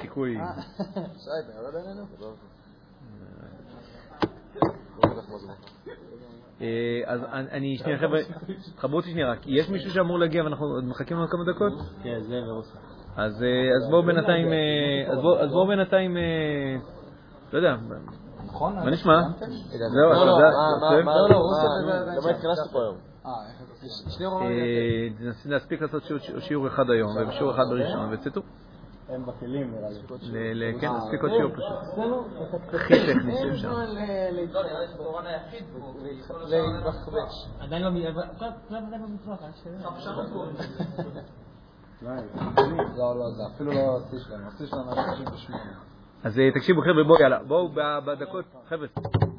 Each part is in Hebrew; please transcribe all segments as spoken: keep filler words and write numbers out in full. חיקוי. שייט, נערד עלינו? אז אני שנייה חבר'ה, חברו אותי שנייה רק, יש מישהו שאמור להגיע ואנחנו עוד מחכים לנו כמה דקות? כן, זה ורוסה. אז בואו בינתיים, אז בואו בינתיים, לא יודע. נכון? מה נשמע? זהו, אתה יודע, עושה? לא, לא, רוסה, למה התכנסתי פה היום? נסים להספיק לעשות שיעור אחד היום ובשיעור אחד בראשון וצטו הם בכלים נראה לי כן, נספיק עוד שיעור פשוט הכי טכני שאפשר לא, נראה לי שבורן היחיד להתבחבש עדיין לא מתבחבש חפשה מקום לא, לא, זה אפילו לא עושה שלנו עושה שלנו עשרים ושמונה אז תקשיבו חבר'ה, בואו, יאללה, בואו בדקות, חבר'ה,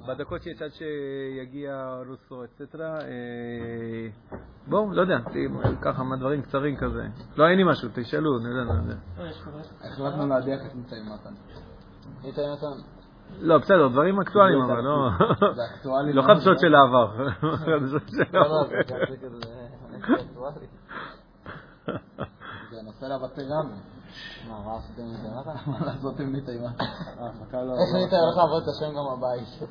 בדקות שעד שיגיע רוסו, אצטרה, בואו, לא יודע, ככה, מהדברים קצרים כזה. לא, אין לי משהו, תשאלו, נדע, נדע. החלטנו להדיח את נמצא עם מתן. נמצא עם מתן? לא, בסדר, דברים אקטואליים, אבל לא... זה אקטואלי. לא חדשות של העבר. חדשות של העבר. זה כזה אקטואלי. זה נושא לבטא גם. מה, מה עשיתם את זה? מה לעשותם לי את האימה? איך נית הולך לעבוד את השם גם הבית?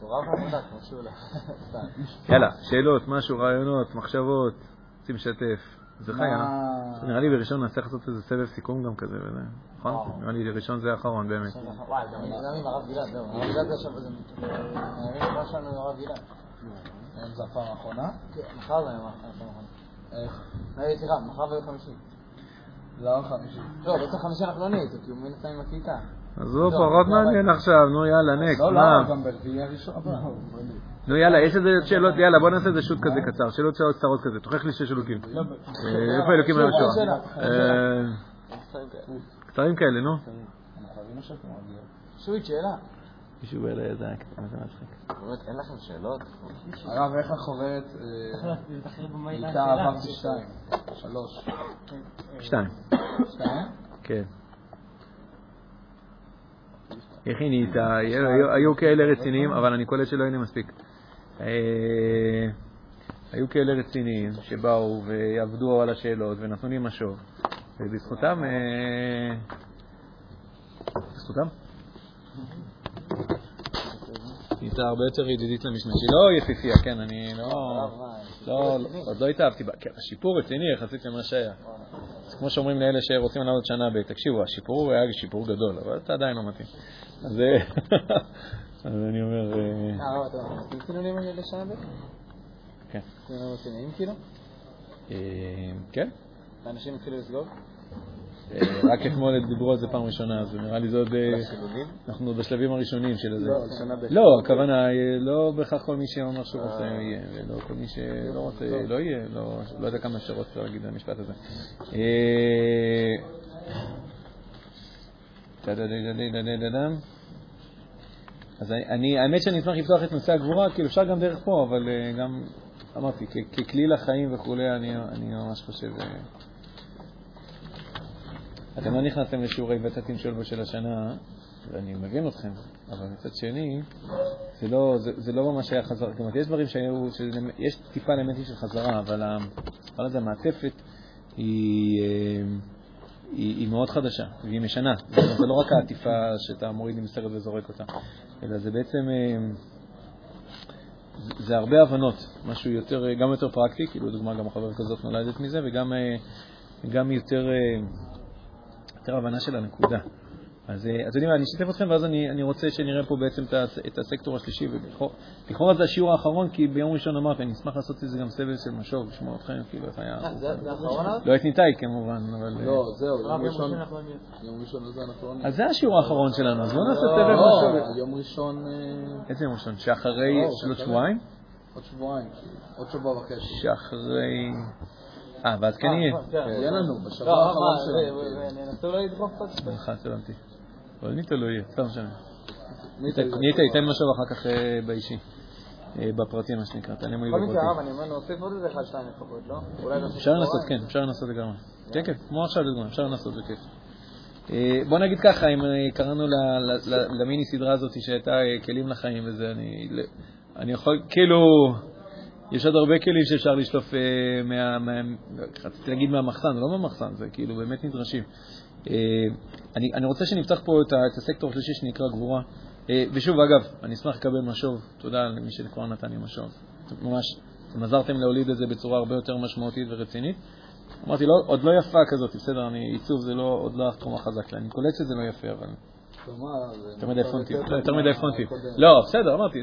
תורף עבודה, כמו שהוא לך. יאללה, שאלות, משהו, רעיונות, מחשבות, רוצים לשתף. זה חי, אה? נראה לי בראשון נעשה לעשות איזה סבב סיכום גם כזה, נכון? נראה לי ראשון זה האחרון, באמת. וואי, גם עם הרב גלעד, זהו. הרב גלעד זה עכשיו איזה... נראה מה שלנו עם הרב גלעד. האם זה הפעם האחרונה? כן, מחר זה היה הפעם האחרונה. איך? היי, סליחה, מחר ביום חמישי. לא, חמישי. לא, בעצם חמישי אנחנו לא נהיה איתו, כי הוא מין סיים הקליטה. אז זו פחות מעניין עכשיו, נו יאללה, נקס. לא, לא, גם בלביעי הראשון. נו יאללה, יש איזה שאלות, יאללה, בוא נעשה איזה שוט כזה קצר, שאלות שאלות קצרות כזה, תוכח לי שיש אלוקים. איפה אלוקים לבצוע? קצרים כאלה, נו. שוט שאלה. מישהו אלה ידע, מה זה מצחיק? באמת, אין לכם שאלות? הרב, איך החוברת... איתה עברתי שתיים, שלוש. שתיים. שתיים? כן. איך היא נהייתה? היו כאלה רציניים, אבל אני קולט שלא הנה מספיק. היו כאלה רציניים שבאו ועבדו על השאלות ונתנו לי משוב. ובזכותם... בזכותם? הייתה הרבה יותר ידידית למשנה, שהיא לא יפיפייה, כן, אני לא... עוד לא התאהבתי בה, השיפור רציני יחסית למה שהיה. אז כמו שאומרים לאלה שרוצים לעלות שנה הבאה, תקשיבו, השיפור היה שיפור גדול, אבל אתה עדיין לא מתאים. אז אני אומר... אה, אתה מתאים סינונים האלה שנה הבאה? כן. סינונים רציניים כאילו? כן. האנשים התחילו לסגור? רק אתמול דיברו על זה פעם ראשונה, אז נראה לי זה עוד... אנחנו בשלבים הראשונים של זה. לא, הכוונה, לא בהכרח כל מי שאומר שהוא רוצה יהיה, ולא כל מי שלא רוצה לא יהיה, לא יודע כמה אפשרות להגיד במשפט הזה. אז האמת שאני אשמח לפתוח את נושא הגבורה, כאילו אפשר גם דרך פה, אבל גם אמרתי, ככלי לחיים וכו', אני ממש חושב... אתם לא נכנסתם לשיעורי בית התמשול של השנה, ואני מבין אתכם, אבל מצד שני, זה לא, זה, זה לא ממש היה חזרה. כלומר, יש דברים שהיו, יש טיפה אלמנטים של חזרה, אבל המעטפת היא, היא, היא מאוד חדשה, והיא משנה. זה לא רק העטיפה שאתה מוריד עם סרט וזורק אותה, אלא זה בעצם, זה הרבה הבנות, משהו יותר, גם יותר פרקטי, כאילו דוגמה, גם החברה כזאת נולדת מזה, וגם, גם יותר, יותר הבנה של הנקודה. אז יודעים מה, אני אשתף אתכם ואז אני, אני רוצה שנראה פה בעצם את, את הסקטור השלישי. ולכאורה זה השיעור האחרון, כי ביום ראשון אמרתי, אני אשמח לעשות את זה גם סבל של משוב, לשמוע אתכם, כאילו איך היה... זה האחרון? לא את ניתאי כמובן, אבל... לא, זהו, יום ראשון... יום ראשון זה האחרון. אז זה השיעור האחרון שלנו, אז בואו נעשה סבל משוב. יום ראשון... איזה יום ראשון? שאחרי שלוש שבועיים? עוד שבועיים, עוד שבוע וחצי. שאחרי... אה, ואז כן יהיה. יהיה לנו, בשבוע האחרון שלנו. ננסו לא ידרוף עוד שפה. נכון, סלמתי. אבל ניתו לא יהיה, סתם שם. ניתו ייתן משהו אחר כך באישי, בפרטים, מה שנקרא. כל מקרה, אבל אני אומר, נוסיף עוד איזה אחד, שתיים לפחות, לא? אפשר לנסות, כן, אפשר לנסות לגמרי. כן, כן, כמו עכשיו לדוגמה, אפשר לנסות, זה כיף. בוא נגיד ככה, אם קראנו למיני סדרה הזאת שהייתה כלים לחיים וזה, אני יכול, כאילו... יש עוד הרבה כלים שאפשר לשלוף מה... רציתי להגיד מהמחסן, לא מהמחסן, זה כאילו באמת נדרשים. אני רוצה שנפתח פה את הסקטור השלישי שנקרא גבורה. ושוב, אגב, אני אשמח לקבל משוב. תודה למי שכבר נתן לי משוב. ממש, אתם עזרתם להוליד את זה בצורה הרבה יותר משמעותית ורצינית. אמרתי, עוד לא יפה כזאת, בסדר, עיצוב זה עוד לא תחום החזק. אני קולט שזה לא יפה, אבל... יותר מדי פונטים, יותר מדי פונטים. לא, בסדר, אמרתי,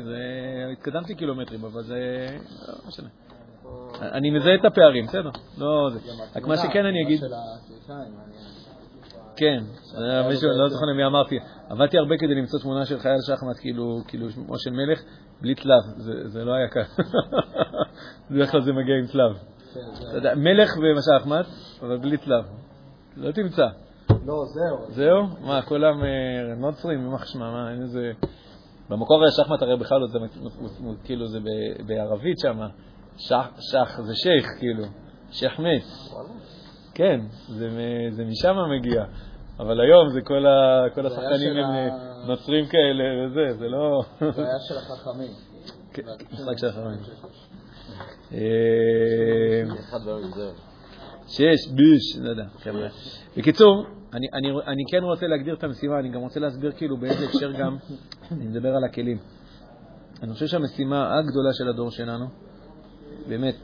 התקדמתי קילומטרים, אבל זה... לא משנה. אני מזהה את הפערים, בסדר. לא, זה... רק מה שכן אני אגיד... כן, מישהו, לא זוכר למי אמרתי, עבדתי הרבה כדי למצוא תמונה של חייל שחמט, כאילו, או של מלך, בלי צלב, זה לא היה כך. בדרך כלל זה מגיע עם צלב. מלך ומשחמט, אבל בלי צלב. לא תמצא. לא, זהו. זהו? מה, כולם נוצרים, ממך שמה, מה, אין איזה... במקור השחמט הרי בכלל זה, כאילו, זה בערבית שם, שח זה שייך, כאילו, שייך מת. כן, זה משם מגיע. אבל היום זה כל השחקנים הם נוצרים כאלה וזה, זה לא... זה היה של החכמים. כן, משחק של החכמים. שש, ביש, לא יודע, חבר'ה. בקיצור, אני כן רוצה להגדיר את המשימה, אני גם רוצה להסביר כאילו באיזה הקשר גם, אני מדבר על הכלים. אני חושב שהמשימה הגדולה של הדור שלנו, באמת,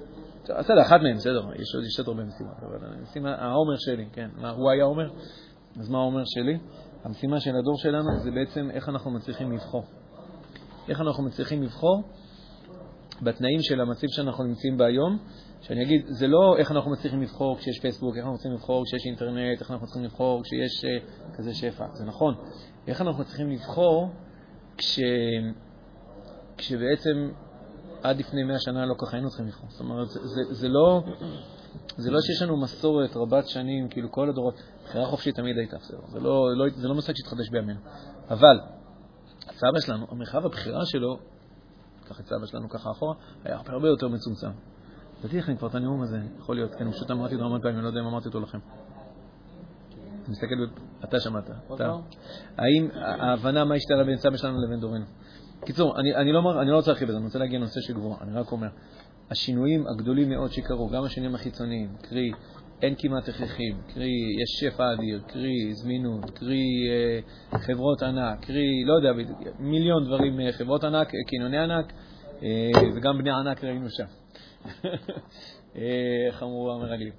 בסדר, אחת מהם, בסדר, יש עוד ישת הרבה משימה, אבל המשימה, העומר שלי, כן, מה, הוא היה עומר? אז מה העומר שלי? המשימה של הדור שלנו זה בעצם איך אנחנו מצליחים לבחור. איך אנחנו מצליחים לבחור בתנאים של המצב שאנחנו נמצאים בהיום, שאני אגיד, זה לא איך אנחנו מצליחים לבחור כשיש פייסבוק, איך אנחנו מצליחים לבחור כשיש אינטרנט, איך אנחנו מצליחים לבחור כשיש uh, כזה שפע, זה נכון. איך אנחנו מצליחים לבחור כש... כשבעצם... עד לפני מאה שנה לא כך היינו צריכים לבחור. זאת אומרת, זה, זה, זה, לא, זה לא שיש לנו מסורת רבת שנים, כאילו כל הדורות, בחירה חופשית תמיד הייתה, זה לא, לא, זה לא מושג שהתחדש בימינו. אבל הסבא שלנו, המרחב הבחירה שלו, ככה את סבא שלנו ככה אחורה, היה הרבה הרבה יותר מצומצם. תדעי לכם כבר את הנאום הזה, יכול להיות, כן, פשוט אמרתי אותו המון פעמים, אני לא יודע אם אמרתי אותו לכם. אני מסתכל, אתה שמעת. אתה. האם ההבנה מה השתנה בין סבא שלנו לבין דורנו? קיצור, אני, אני, לא, אני לא רוצה להרחיב את זה, אני רוצה להגיע לנושא של גבורה. אני רק אומר, השינויים הגדולים מאוד שקרו, גם השינויים החיצוניים, קרי, אין כמעט הכרחים, קרי, יש שפע אדיר, קרי, זמינות, קרי, אה, חברות ענק, קרי, לא יודע, מיליון דברים, אה, חברות ענק, קניוני ענק, אה, וגם בני ענק ראינו שם. אה, חמור המרגלים.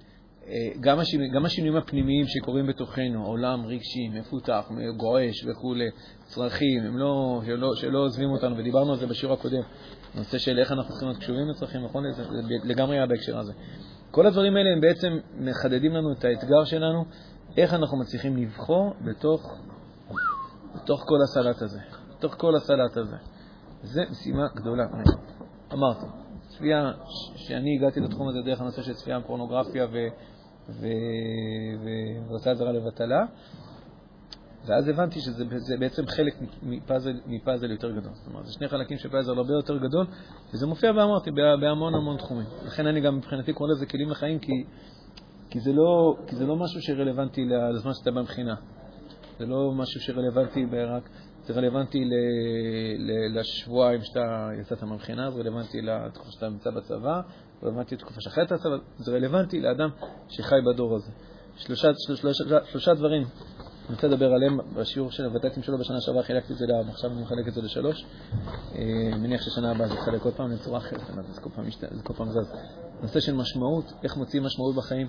גם, השינוע, גם השינויים הפנימיים שקורים בתוכנו, עולם רגשי, מפותח, גועש וכולי, צרכים, הם לא, שלא, שלא עוזבים אותנו, ודיברנו על זה בשיעור הקודם, נושא של איך אנחנו צריכים להיות קשובים לצרכים, נכון? זה, זה לגמרי היה בהקשר הזה. כל הדברים האלה הם בעצם מחדדים לנו את האתגר שלנו, איך אנחנו מצליחים לבחור בתוך, בתוך כל הסלט הזה. בתוך כל הסלט הזה. זה משימה גדולה. אמרתי, צפייה, שאני הגעתי לתחום הזה דרך הנושא של צפייה, פורנוגרפיה ו... ורצה זרה לבטלה, ואז הבנתי שזה בעצם חלק מפאזל יותר גדול. זאת אומרת, זה שני חלקים של פאזל הרבה יותר גדול, וזה מופיע, ואמרתי, בהמון המון תחומים. לכן אני גם מבחינתי קורא לזה כלים לחיים, כי זה לא משהו שרלוונטי לזמן שאתה במכינה. זה לא משהו שרלוונטי רק... זה רלוונטי לשבועיים שאתה יצאת מהמכינה, זה רלוונטי לתקופה שאתה נמצא בצבא, זה רלוונטי לתקופה שאחרי הצבא, זה רלוונטי לאדם שחי בדור הזה. שלושה, שלושה, שלושה דברים, אני רוצה לדבר עליהם בשיעור של הוות"תים שלו בשנה שעברה, חילקתי את זה לארבע, עכשיו אני מחלק את זה לשלוש. מניח ששנה הבאה זה יתחלק כל פעם לצורה אחרת, זה כל פעם, זה כל פעם זז. נושא של משמעות, איך מוצאים משמעות בחיים.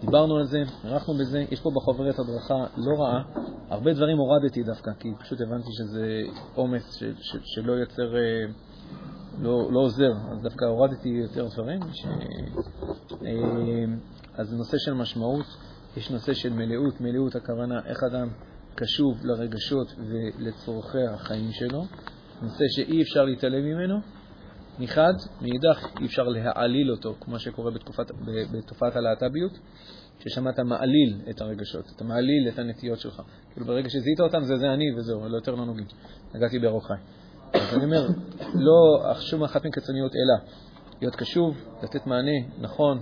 דיברנו על זה, ערכנו בזה, יש פה בחוברת הדרכה לא רעה. הרבה דברים הורדתי דווקא, כי פשוט הבנתי שזה אומץ ש- ש- שלא יוצר, לא, לא עוזר, אז דווקא הורדתי יותר דברים. ש... אז נושא של משמעות, יש נושא של מלאות, מלאות הכוונה, איך אדם קשוב לרגשות ולצורכי החיים שלו. נושא שאי אפשר להתעלם ממנו. מחד, מאידך אי אפשר להעליל אותו, כמו שקורה בתקופת, בתופעת הלהט"ביות, ששם אתה מעליל את הרגשות, אתה מעליל את הנטיות שלך. כאילו ברגע שזיהית אותם, זה זה אני וזהו, לא יותר לא נוגעים. נגעתי ברוך חי. אז אני אומר, לא שום אחת מקצוניות אלא, להיות קשוב, לתת מענה, נכון,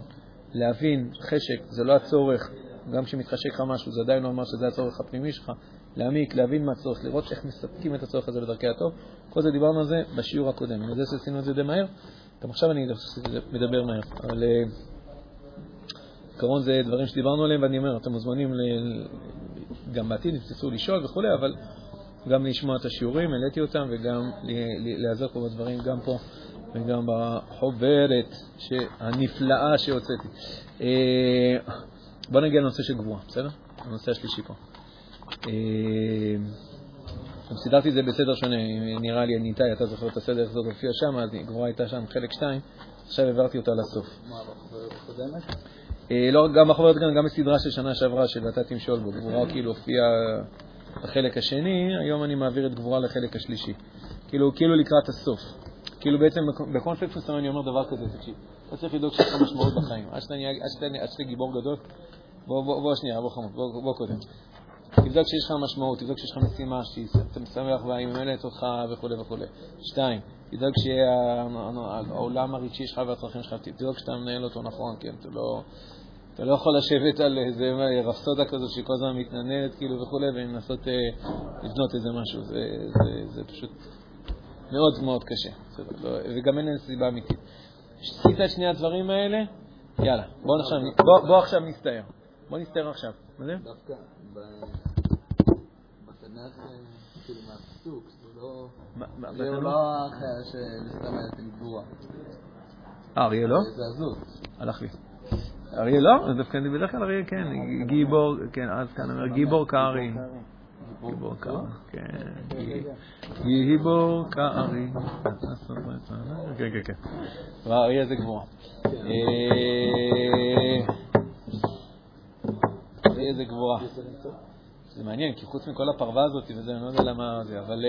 להבין, חשק, זה לא הצורך, גם כשמתחשק לך משהו, זה עדיין לא אומר שזה הצורך הפנימי שלך, להעמיק, להבין מה הצורך, לראות איך מספקים את הצורך הזה בדרכי הטוב. כל זה דיברנו על זה בשיעור הקודם. אני יודע שעשינו את זה די מהר, גם עכשיו אני מדבר מהר, אבל עיקרון זה דברים שדיברנו עליהם, ואני אומר, אתם מוזמנים גם בעתיד, תפסו לשאול וכו', אבל גם לשמוע את השיעורים, העליתי אותם, וגם להיעזר פה בדברים, גם פה וגם בחוברת הנפלאה שהוצאתי. בוא נגיע לנושא של גבוהה, בסדר? הנושא השלישי פה. סידרתי את זה בסדר שונה, נראה לי, אני איתי, אתה זוכר את הסדר, זאת הופיע שם, אז גבוהה הייתה שם חלק שתיים, עכשיו העברתי אותה לסוף. מה, בחוברת קודמת? לא, גם בחוברת קודמת, גם בסדרה של שנה שעברה, שאתה תמשול בו, גבוהה כאילו הופיע לחלק השני, היום אני מעביר את גבוהה לחלק השלישי. כאילו, כאילו לקראת הסוף. כאילו בעצם בקונפלקט מסוים אני אומר דבר כזה, תקשיב, אתה צריך לדאוג שיש לך משמעות בחיים, עד שאתה גיבור גדול, בוא שנייה, בוא חמוד, בוא קודם. תבדוק שיש לך משמעות, תבדוק שיש לך משימה, שאתה משמח והיא ממלאת אותך וכו' וכו'. שתיים, תבדוק שהעולם הרגשי שלך והצרכים שלך, תבדוק שאתה מנהל אותו נכון, כן, אתה לא יכול לשבת על איזה רפסודה כזאת שכל הזמן מתנננת כאילו וכו' ולנסות לבנות איזה משהו, זה פשוט מאוד מאוד קשה, וגם אין סיבה אמיתית. עשית את שני הדברים האלה, יאללה, בוא עכשיו נסתער. בוא נסתער עכשיו. מה זה? דווקא בתנ"ך, כאילו מהפסוק, זה לא אחר שלסתם הייתם גבורה. אריה לא? זה עזוב. הלך לי. אריה לא? דווקא אני בדרך כלל אריה כן. גיבור, כן, אז כאן אומר גיבור כארי. גיבור קארי, כן. גיבור קארי. כן, כן, כן. והאריה זה גבורה. אריה זה גבורה. זה מעניין, כי חוץ מכל הפרווה הזאת, וזה, אני לא יודע למה זה, אבל...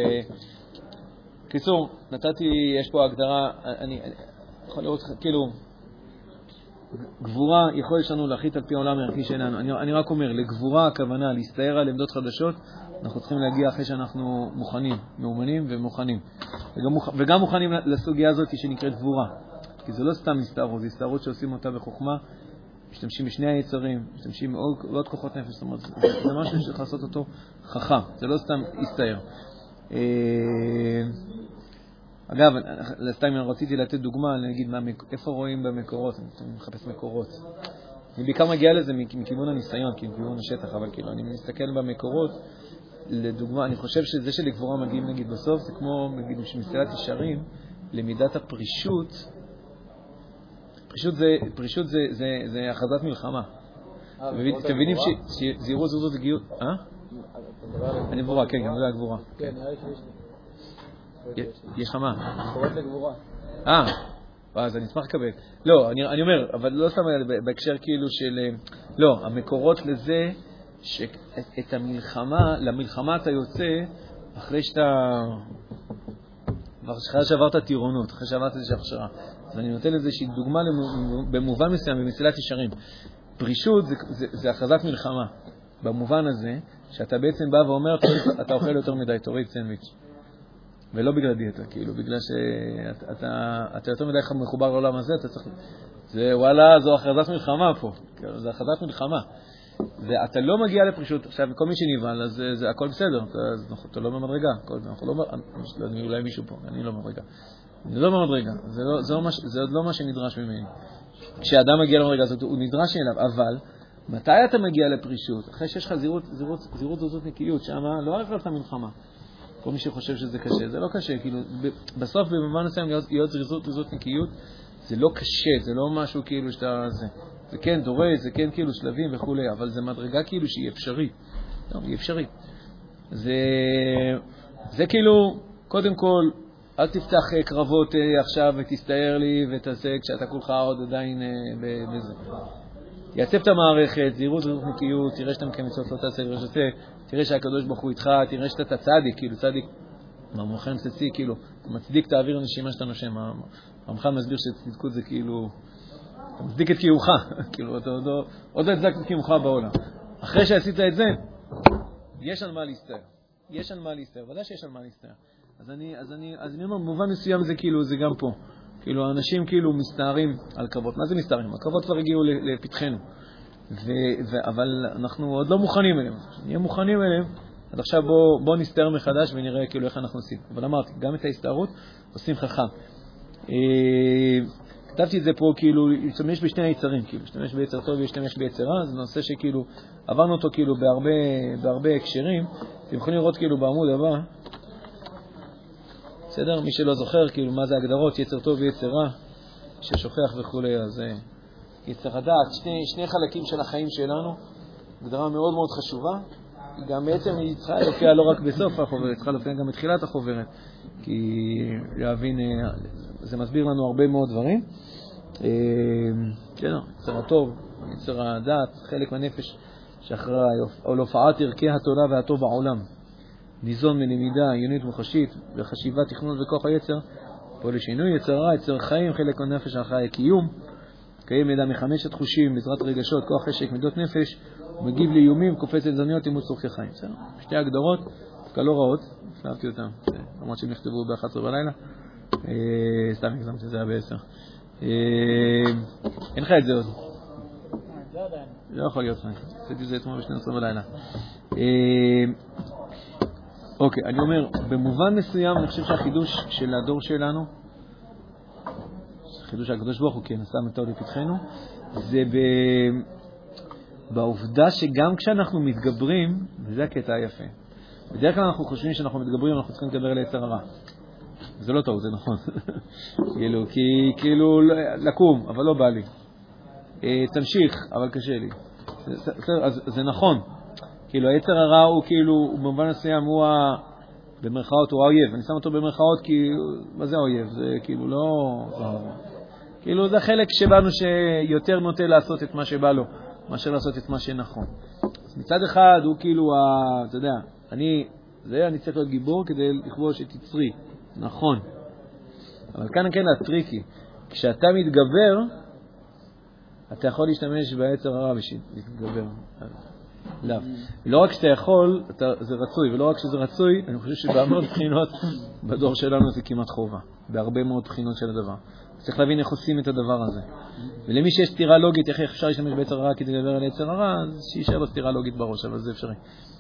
קיצור, נתתי, יש פה הגדרה, אני יכול לראות, כאילו... גבורה יכול יש לנו להחליט על פי העולם הערכי שלנו. אני, אני רק אומר, לגבורה הכוונה להסתער על עמדות חדשות, אנחנו צריכים להגיע אחרי שאנחנו מוכנים, מאומנים ומוכנים. וגם, וגם מוכנים לסוגיה הזאת שנקראת גבורה. כי זה לא סתם הסתערות, זה הסתערות שעושים אותה בחוכמה, משתמשים בשני היצרים, משתמשים מאוד, מאוד כוחות נפש, זאת אומרת, זה משהו שצריך לעשות אותו חכם, זה לא סתם הסתער. אגב, לסתיים רציתי לתת דוגמה, נגיד, איפה רואים במקורות, אני מחפש מקורות. אני בעיקר מגיע לזה מכיוון הניסיון, מכיוון השטח, אבל כאילו, אני מסתכל במקורות, לדוגמה, אני חושב שזה שלגבורה מגיעים, נגיד, בסוף, זה כמו, נגיד, מסילת ישרים, למידת הפרישות, פרישות זה, פרישות זה, זה, זה הכרזת מלחמה. אתם מבינים שזהירות זו גיוס, אה? אני גבורה, כן, זה הגבורה. כן, נראה שיש לי. יש לך מה? קוראת לגבורה. אה, אז אני אשמח לקבל. לא, אני אומר, אבל לא סתם בהקשר כאילו של... לא, המקורות לזה שאת המלחמה, למלחמה אתה יוצא אחרי שאתה... אחרי שעברת טירונות, אחרי שעברת איזושהי הכשרה. אז אני נותן איזושהי דוגמה במובן מסוים, במסילת ישרים. פרישות זה הכרזת מלחמה. במובן הזה, שאתה בעצם בא ואומר, אתה אוכל יותר מדי, תוריד סנדוויץ'. ולא בגלל דיאטה, כאילו, בגלל שאתה אתה, אתה יותר מדי מחובר לעולם הזה, אתה צריך... זה, וואלה, זו הכרזת מלחמה פה. כאילו, זו הכרזת מלחמה. ואתה לא מגיע לפרישות. עכשיו, כל מי שניבל, אז זה, זה הכל בסדר. אתה, אתה לא במדרגה. כל, אנחנו לא, אני, אולי מישהו פה, אני לא במדרגה. אני לא במדרגה. זה, לא, זה, לא מה, זה עוד לא מה שנדרש ממני. כשאדם מגיע למדרגה הזאת, הוא נדרש אליו, אבל... מתי אתה מגיע לפרישות? אחרי שיש לך זירות, זירות, זירות זוזות נקיות, שמה לא הכרזת מלחמה. כל מי שחושב שזה קשה, זה לא קשה, כאילו, בסוף במובן מסוים להיות זריזות וזאת נקיות, זה לא קשה, זה לא משהו כאילו שאתה, זה, זה כן דורש, זה כן כאילו שלבים וכו', אבל זה מדרגה כאילו שהיא אפשרית, לא, היא אפשרית. זה, זה כאילו, קודם כל, אל תפתח קרבות עכשיו ותסתער לי ותעשה כשאתה כולך עוד עדיין בזה. יעצב את המערכת, זהירות ונקיות, תראה שאתה מקיים מצוות, לא תעשה, תראה שאתה, תראה שהקדוש ברוך הוא איתך, תראה שאתה צדיק, כאילו צדיק, ממלכן צצי, כאילו, מצדיק את האוויר הנשימה שאתה נושם, המלכן מסביר שצדיקות זה כאילו, אתה מצדיק את קיומך, כאילו, אתה עוד לא הצדקת את קיומך בעולם. אחרי שעשית את זה, יש על מה להסתער, יש על מה להסתער, ודאי שיש על מה להסתער. אז אני, אז אני, אז אני אומר, במובן מסוים זה כאילו, זה גם פה. כאילו, האנשים כאילו מסתערים על קרבות. מה זה מסתערים? הקרבות כבר הגיעו לפתחנו. אבל אנחנו עוד לא מוכנים אליהם. נהיה מוכנים אליהם, אז עכשיו בואו נסתער מחדש ונראה כאילו איך אנחנו עושים. אבל אמרתי, גם את ההסתערות עושים חכם. כתבתי את זה פה, כאילו, להשתמש בשני היצרים, כאילו, להשתמש ביצר טוב ולהשתמש ביצר רע, זה נושא שכאילו, עברנו אותו כאילו בהרבה, בהרבה הקשרים, אתם יכולים לראות כאילו בעמוד הבא, בסדר? מי שלא זוכר, כאילו, מה זה הגדרות, יצר טוב ויצר רע, ששוכח וכולי, אז יצר הדעת, שני, שני חלקים של החיים שלנו, הגדרה מאוד מאוד חשובה, גם בעצם היא צריכה להופיע לא רק בסוף החוברת, היא צריכה להופיע גם בתחילת החוברת, כי להבין, זה מסביר לנו הרבה מאוד דברים. כן, יצר הטוב, יצר הדעת, חלק מהנפש שאחראי על הופעת ערכי התורה והטוב בעולם, ניזון מלמידה עיונית מוחשית וחשיבה תכנון וכוח היצר, פועל לשינוי יצר הרע, יצר חיים, חלק מהנפש האחראי קיום, קיים מידע מחמשת חושים, מזרת רגשות, כוח חשק, מידות נפש, מגיב לאיומים, קופץ את זניות, אימוץ צורכי חיים. שתי הגדרות, דווקא לא רעות, אהבתי אותן, למרות שהם נכתבו ב-אחת עשרה בלילה, סתם נגזם שזה היה ב-עשר. אין לך את זה עוד. לא יכול להיות, עשיתי זה אתמול ב-שתים עשרה בלילה. אוקיי, אני אומר, במובן מסוים אני חושב שהחידוש של הדור שלנו, החידוש הקדוש ברוך הוא, כן, הסתם נתן לפתחנו, זה ב... בעובדה שגם כשאנחנו מתגברים, וזה הקטע היפה, בדרך כלל אנחנו חושבים שאנחנו מתגברים, אנחנו צריכים להתגבר ליצר הרע. זה לא טוב, זה נכון. כאילו, כי כאילו לקום, אבל לא בא לי. תמשיך, אבל קשה לי. אז זה נכון. כאילו, היצר הרע הוא כאילו, במובן מסוים הוא במרכאות, הוא האויב. אני שם אותו במרכאות כי, מה זה האויב? זה כאילו לא... כאילו, זה חלק שבנו שיותר נוטה לעשות את מה שבא לו. מאשר לעשות את מה שנכון. אז מצד אחד הוא כאילו, ה... אתה יודע, אני, זה, אני צריך להיות גיבור כדי לכבוש את יצרי. נכון. אבל כאן כן הטריקי. כשאתה מתגבר, אתה יכול להשתמש ביצר הרע בשביל להתגבר. לא. לא רק שאתה יכול, אתה, זה רצוי. ולא רק שזה רצוי, אני חושב שבהמון בחינות בדור שלנו זה כמעט חובה. בהרבה מאוד בחינות של הדבר. צריך להבין איך עושים את הדבר הזה. ולמי שיש סתירה לוגית, איך אפשר להשתמש ביצר הרע כדי לדבר על יצר הרע, אז שישאר לו סתירה לוגית בראש, אבל זה אפשרי.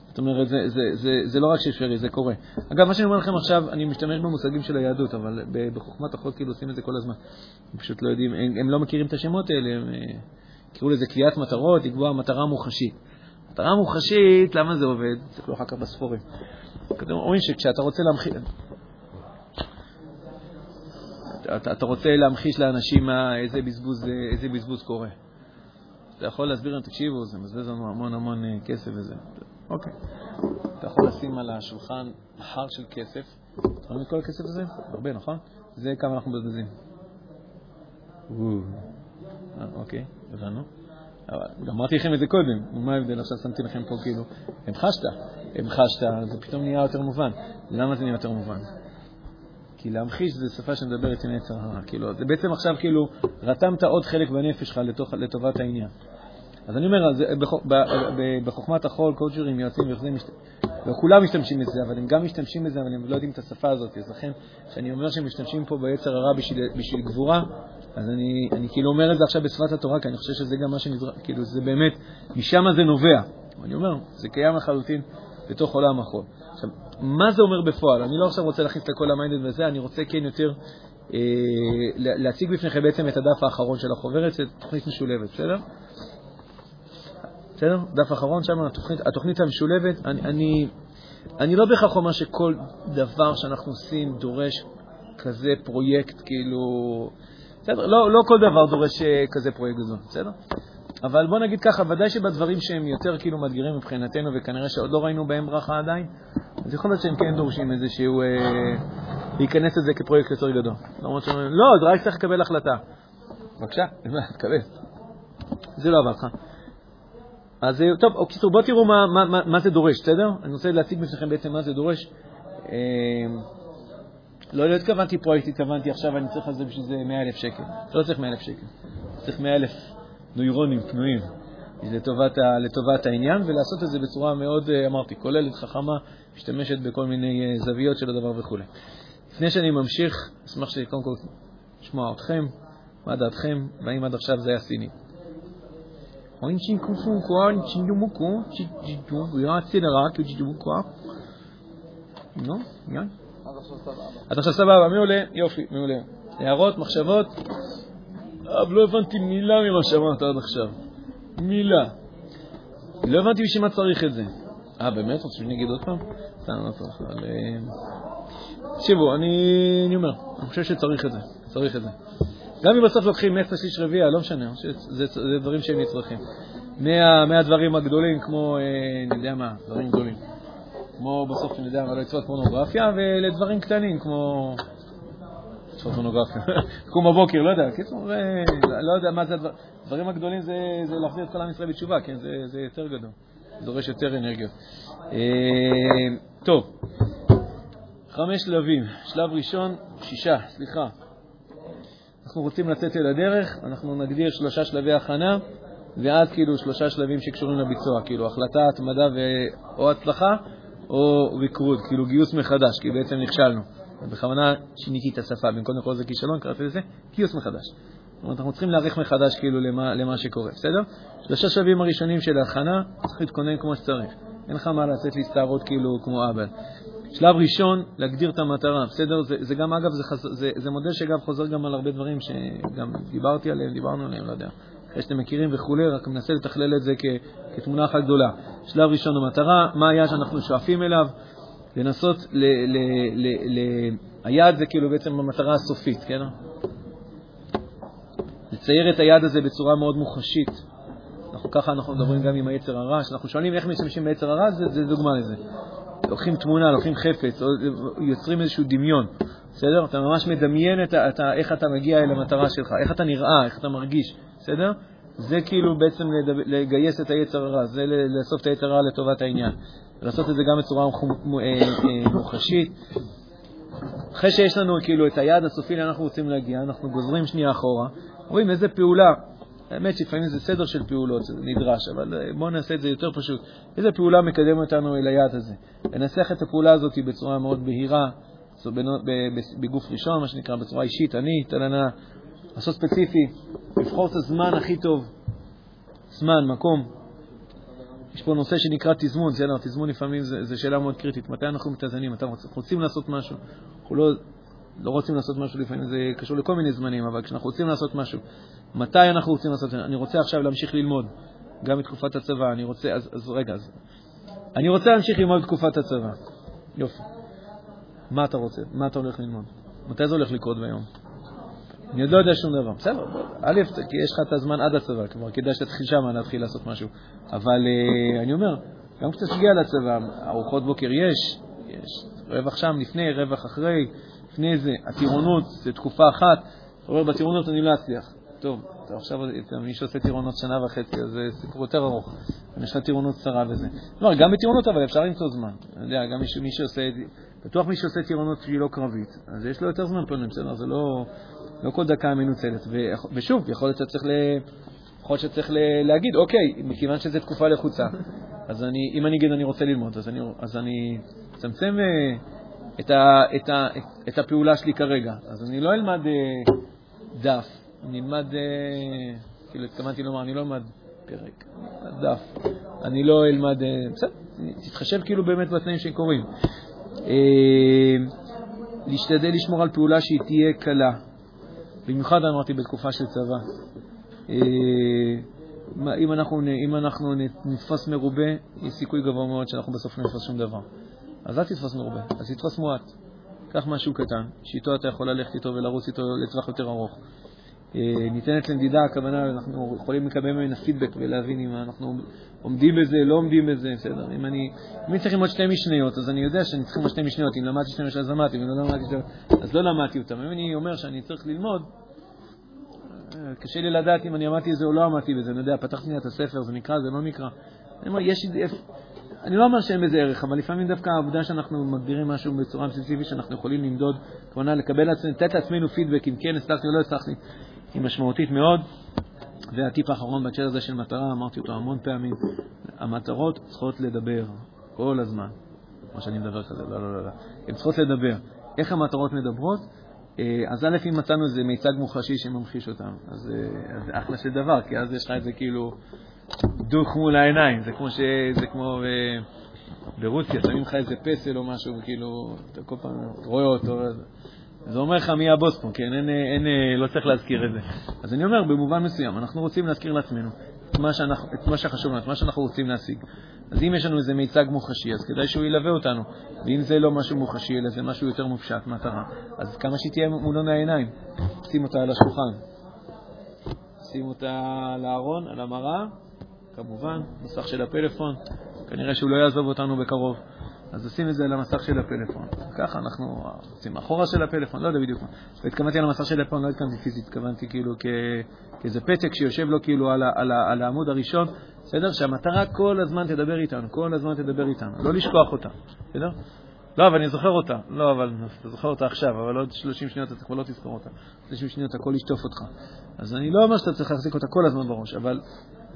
זאת אומרת, זה, זה, זה, זה לא רק שאפשרי, זה קורה. אגב, מה שאני אומר לכם עכשיו, אני משתמש במושגים של היהדות, אבל בחוכמת החול כאילו עושים את זה כל הזמן. הם פשוט לא יודעים, הם, הם לא מכירים את השמות האלה, הם קראו לזה קביעת מטרות, לקבוע מטרה מוחשית. מטרה מוחשית, למה זה עובד? צריך לו אחר כך בספורים. אומרים שכשאתה רוצה להמחיל... אתה, אתה רוצה להמחיש לאנשים מה, איזה, בזבוז, איזה בזבוז קורה. אתה יכול להסביר לנו, תקשיבו, זה מזבז לנו המון המון כסף וזה. אוקיי. אתה יכול לשים על השולחן חר של כסף. אתה רואה את כל הכסף הזה? הרבה, נכון? זה כמה אנחנו מבזבזים. אוקיי, הבנו. אבל אמרתי לכם את זה קודם. מה ההבדל? עכשיו שמתי לכם פה כאילו, הם חשת. הם חשת, זה פתאום נהיה יותר מובן. למה זה נהיה יותר מובן? כי להמחיש זה שפה שמדברת עם יצר הרע. כאילו, זה בעצם עכשיו כאילו רתמת עוד חלק בנפש שלך לטובת העניין. אז אני אומר, זה, בח, ב, ב, בחוכמת החול, קואוצ'רים, יועצים ויחזים, משת... וכולם משתמשים בזה, אבל הם גם משתמשים בזה, אבל הם לא יודעים את השפה הזאת. אז לכן, כשאני אומר שהם משתמשים פה ביצר הרע בשביל, בשביל גבורה, אז אני, אני כאילו אומר את זה עכשיו בשפת התורה, כי אני חושב שזה גם מה שנזרע, כאילו זה באמת, משם זה נובע. אני אומר, זה קיים לחלוטין בתוך עולם החול. עכשיו, מה זה אומר בפועל? אני לא עכשיו רוצה להכניס לכל המיינד וזה, אני רוצה כן יותר אה, להציג בפניכם בעצם את הדף האחרון של החוברת, זה תוכנית משולבת, בסדר? בסדר? דף האחרון שם, התוכנית, התוכנית המשולבת, אני, אני, אני לא בהכרח אומר שכל דבר שאנחנו עושים דורש כזה פרויקט, כאילו... בסדר? לא, לא כל דבר דורש כזה פרויקט גדול, בסדר? אבל בוא נגיד ככה, ודאי שבדברים שהם יותר כאילו מאתגרים מבחינתנו, וכנראה שעוד לא ראינו בהם ברכה עדיין, אז יכול להיות שהם כן דורשים איזשהו, אה, להיכנס את זה כפרויקט יותר גדול. למרות שאומרים, לא, זה רק צריך לקבל החלטה. בבקשה, למה, תקבל. זה לא עבדך. אז טוב, אוקיי, בוא תראו מה, מה, מה, מה זה דורש, בסדר? אני רוצה להציג בפניכם בעצם מה זה דורש. אה, לא, לא התכוונתי פרויקט, התכוונתי עכשיו, אני צריך לזה בשביל זה מאה אלף שקל. לא צריך מאה אלף שקל. צריך מאה אלף נוירונים פנויים לטובת, לטובת העניין, ולעשות את זה בצורה מאוד, אמרתי, כוללת, חכמה, משתמשת בכל מיני זוויות של הדבר וכו'. לפני שאני ממשיך, אשמח שקודם כל לשמוע אתכם, מה דעתכם, והאם עד עכשיו זה היה סיני. עד עכשיו סבבה, מעולה, יופי, מעולה. הערות, מחשבות? אבל לא הבנתי מילה ממה שאמרת עד עכשיו. מילה. לא הבנתי בשביל מה צריך את זה. אה, באמת? רוצים להגיד עוד פעם? סתם, לא צריך. אבל... תשיבו, אני אומר, אני חושב שצריך את זה. צריך את זה. גם אם בסוף לוקחים מסע שליש רביעה, לא משנה, זה, זה דברים שהם נצרכים. מה, מהדברים הגדולים, כמו, אני יודע מה, דברים גדולים. כמו בסוף, אני יודע מה, לא לצפות פורנוגרפיה, ולדברים קטנים, כמו... לצפות פורנוגרפיה. קום בבוקר, לא יודע, קיצור, לא יודע מה זה הדבר... הדברים הגדולים זה, זה להחזיר את כל עם ישראל בתשובה, כן? זה, זה יותר גדול. דורש יותר אנרגיות. טוב. חמש שלבים. שלב ראשון, שישה, סליחה. אנחנו רוצים לצאת אל הדרך, אנחנו נגדיר שלושה שלבי הכנה, ואז כאילו שלושה שלבים שקשורים לביצוע, כאילו החלטה, התמדה ואו הצלחה, או ריקוד, כאילו גיוס מחדש, כי בעצם נכשלנו. בכוונה שיניתי את השפה, במקום לקרוא לזה כישלון, קראתי לזה גיוס מחדש. זאת אומרת, אנחנו צריכים להעריך מחדש כאילו למה, למה שקורה, בסדר? שלושה שלבים הראשונים של ההכנה, צריך להתכונן כמו שצריך. אין לך מה לצאת להסתערות כאילו כמו אבל. שלב ראשון, להגדיר את המטרה, בסדר? זה, זה גם, אגב, זה, חז... זה, זה מודל שגם חוזר גם על הרבה דברים שגם דיברתי עליהם, דיברנו עליהם, לא יודע. יש אתם מכירים וכולי, רק מנסה לתכלל את זה כ... כתמונה אחת גדולה. שלב ראשון, המטרה, מה היעד שאנחנו שואפים אליו? לנסות, ל... ל... ל... ל... היעד זה כאילו בעצם המטרה הסופית, כן? לצייר את היעד הזה בצורה מאוד מוחשית. אנחנו, ככה אנחנו מדברים גם עם היצר הרע, אנחנו שואלים איך משתמשים ביצר הרע, זה, זה דוגמה לזה. לוקחים תמונה, לוקחים חפץ, או יוצרים איזשהו דמיון, בסדר? אתה ממש מדמיין את, את, איך אתה מגיע אל המטרה שלך, איך אתה נראה, איך אתה מרגיש, בסדר? זה כאילו בעצם לגייס את היצר הרע, זה לאסוף את היצר הרע לטובת העניין. לעשות את זה גם בצורה מוחשית. אחרי שיש לנו כאילו את היעד הסופי אנחנו רוצים להגיע, אנחנו גוזרים שנייה אחורה, רואים איזה פעולה, האמת שפעמים זה סדר של פעולות, זה נדרש, אבל בואו נעשה את זה יותר פשוט. איזה פעולה מקדם אותנו אל היעד הזה? לנסח את הפעולה הזאת בצורה מאוד בהירה, בגוף ראשון, מה שנקרא, בצורה אישית, אני, תלנה, לעשות ספציפי, לבחור את הזמן הכי טוב, זמן, מקום. יש פה נושא שנקרא תזמון, זה לא, תזמון לפעמים זה, זה שאלה מאוד קריטית, מתי אנחנו מתאזנים, אתם רוצים לעשות משהו, אנחנו לא... לא רוצים לעשות משהו, לפעמים זה קשור לכל מיני זמנים, אבל כשאנחנו רוצים לעשות משהו, מתי אנחנו רוצים לעשות? אני רוצה עכשיו להמשיך ללמוד, גם בתקופת הצבא, אני רוצה, אז, אז רגע, אז, אני רוצה להמשיך ללמוד בתקופת הצבא. יופי. מה אתה רוצה? מה אתה הולך ללמוד? מתי זה הולך לקרות ביום? אני עוד לא יודע שום דבר. בסדר, א', כי יש לך את הזמן עד הצבא, כבר כדאי שתתחיל שם, להתחיל לעשות משהו. אבל אני אומר, גם כשתגיע לצבא, ארוחות בוקר יש, יש רווח שם לפני, רווח אחרי, לפני זה, הטירונות, זה תקופה אחת. אתה אומר, בטירונות אני לא אצליח. טוב, אתה עכשיו, מי שעושה טירונות שנה וחצי, אז זה סיפור יותר ארוך. יש לה טירונות שרה וזה. לא, גם בטירונות, אבל אפשר למצוא זמן. אני יודע, גם מי שעושה, בטוח מי שעושה טירונות שהיא לא קרבית, אז יש לו יותר זמן פנוי, בסדר? זה לא, לא כל דקה מנוצלת. ושוב, יכול להיות שצריך ל... יכול להיות שצריך להגיד, אוקיי, מכיוון שזו תקופה לחוצה, אז אני, אם אני אגיד, אני רוצה ללמוד, אז אני, אז אני צמצם את, ה, את, ה, את, את הפעולה שלי כרגע. אז אני לא אלמד אה, דף, אני אלמד, אה, כאילו התכוונתי לומר, אני לא אלמד פרק, דף. אני לא אלמד, אה, בסדר, תתחשב כאילו באמת בתנאים שקוראים. אה, להשתדל לשמור על פעולה שהיא תהיה קלה. במיוחד אמרתי בתקופה של צבא. אה, אם אנחנו, אם אנחנו נתפס מרובה, יש סיכוי גבוה מאוד שאנחנו בסוף נתפס שום דבר. אז אל תתפס מרובה, אז תתפס מועט. קח משהו קטן, שאיתו אתה יכול ללכת איתו ולרוץ איתו לטווח יותר ארוך. ניתנת למדידה, הכוונה, אנחנו יכולים לקבל ממנה פידבק ולהבין אם אנחנו עומדים בזה, לא עומדים בזה, בסדר. אם אני, אם אני צריכים עוד שתי משניות, אז אני יודע שאני צריכים עוד שתי משניות. אם למדתי שתי משניות, אז למדתי, ואם לא למדתי, אז לא למדתי אותם. אם אני אומר שאני צריך ללמוד, קשה לי לדעת אם אני אמרתי בזה או לא אמרתי בזה, אני יודע, פתחתי את הספר, זה נקרא, זה לא נקרא. אני אומר, יש, אני לא אומר שאין בזה ערך, אבל לפעמים דווקא העבודה שאנחנו מגדירים משהו בצורה ספציפית שאנחנו יכולים למדוד, כוונה לקבל עצמנו, לתת לעצמנו פידבק, אם כן הצלחתי או לא הצלחתי, היא משמעותית מאוד. והטיפ האחרון בהקשר הזה של מטרה, אמרתי אותו המון פעמים, המטרות צריכות לדבר כל הזמן. מה שאני מדבר כזה, לא, לא, לא, לא. הן צריכות לדבר. איך המטרות מדברות? אז א', אם מצאנו איזה מיצג מוחשי שממחיש אותם, אז זה אחלה של דבר, כי אז יש לך את זה כאילו דוח מול העיניים, זה כמו, ש... זה כמו ב... ברוסיה, שמים לך איזה פסל או משהו, וכאילו אתה כל פעם רואה אותו, זה אומר לך מי הבוס פה, כן? אין, אין, לא צריך להזכיר את זה. אז אני אומר, במובן מסוים, אנחנו רוצים להזכיר לעצמנו את מה שאנחנו, את מה שחשוב לנו, את מה שאנחנו רוצים להשיג. אז אם יש לנו איזה מיצג מוחשי, אז כדאי שהוא ילווה אותנו. ואם זה לא משהו מוחשי, אלא זה משהו יותר מופשט, מטרה. אז כמה שתהיה מולון העיניים, שים אותה על השולחן. שים אותה על הארון, על המראה, כמובן, מסך של הפלאפון. כנראה שהוא לא יעזוב אותנו בקרוב. אז עושים את זה על המסך של הפלאפון. ככה אנחנו עושים אחורה של הפלאפון, לא יודע בדיוק מה. והתכוונתי על המסך של הפלאפון, לא התכוונתי פיזית, התכוונתי כאילו כאיזה פתק שיושב לו כאילו על, על, על העמוד הראשון. בסדר? שהמטרה כל הזמן תדבר איתנו, כל הזמן תדבר איתנו. לא לשכוח אותה, בסדר? לא, אבל אני זוכר אותה. לא, אבל אתה זוכר אותה עכשיו, אבל עוד שלושים שניות אתה כבר לא תזכור אותה. שלושים שניות הכל ישטוף אותך. אז אני לא אומר שאתה צריך להחזיק אותה כל הזמן בראש, אבל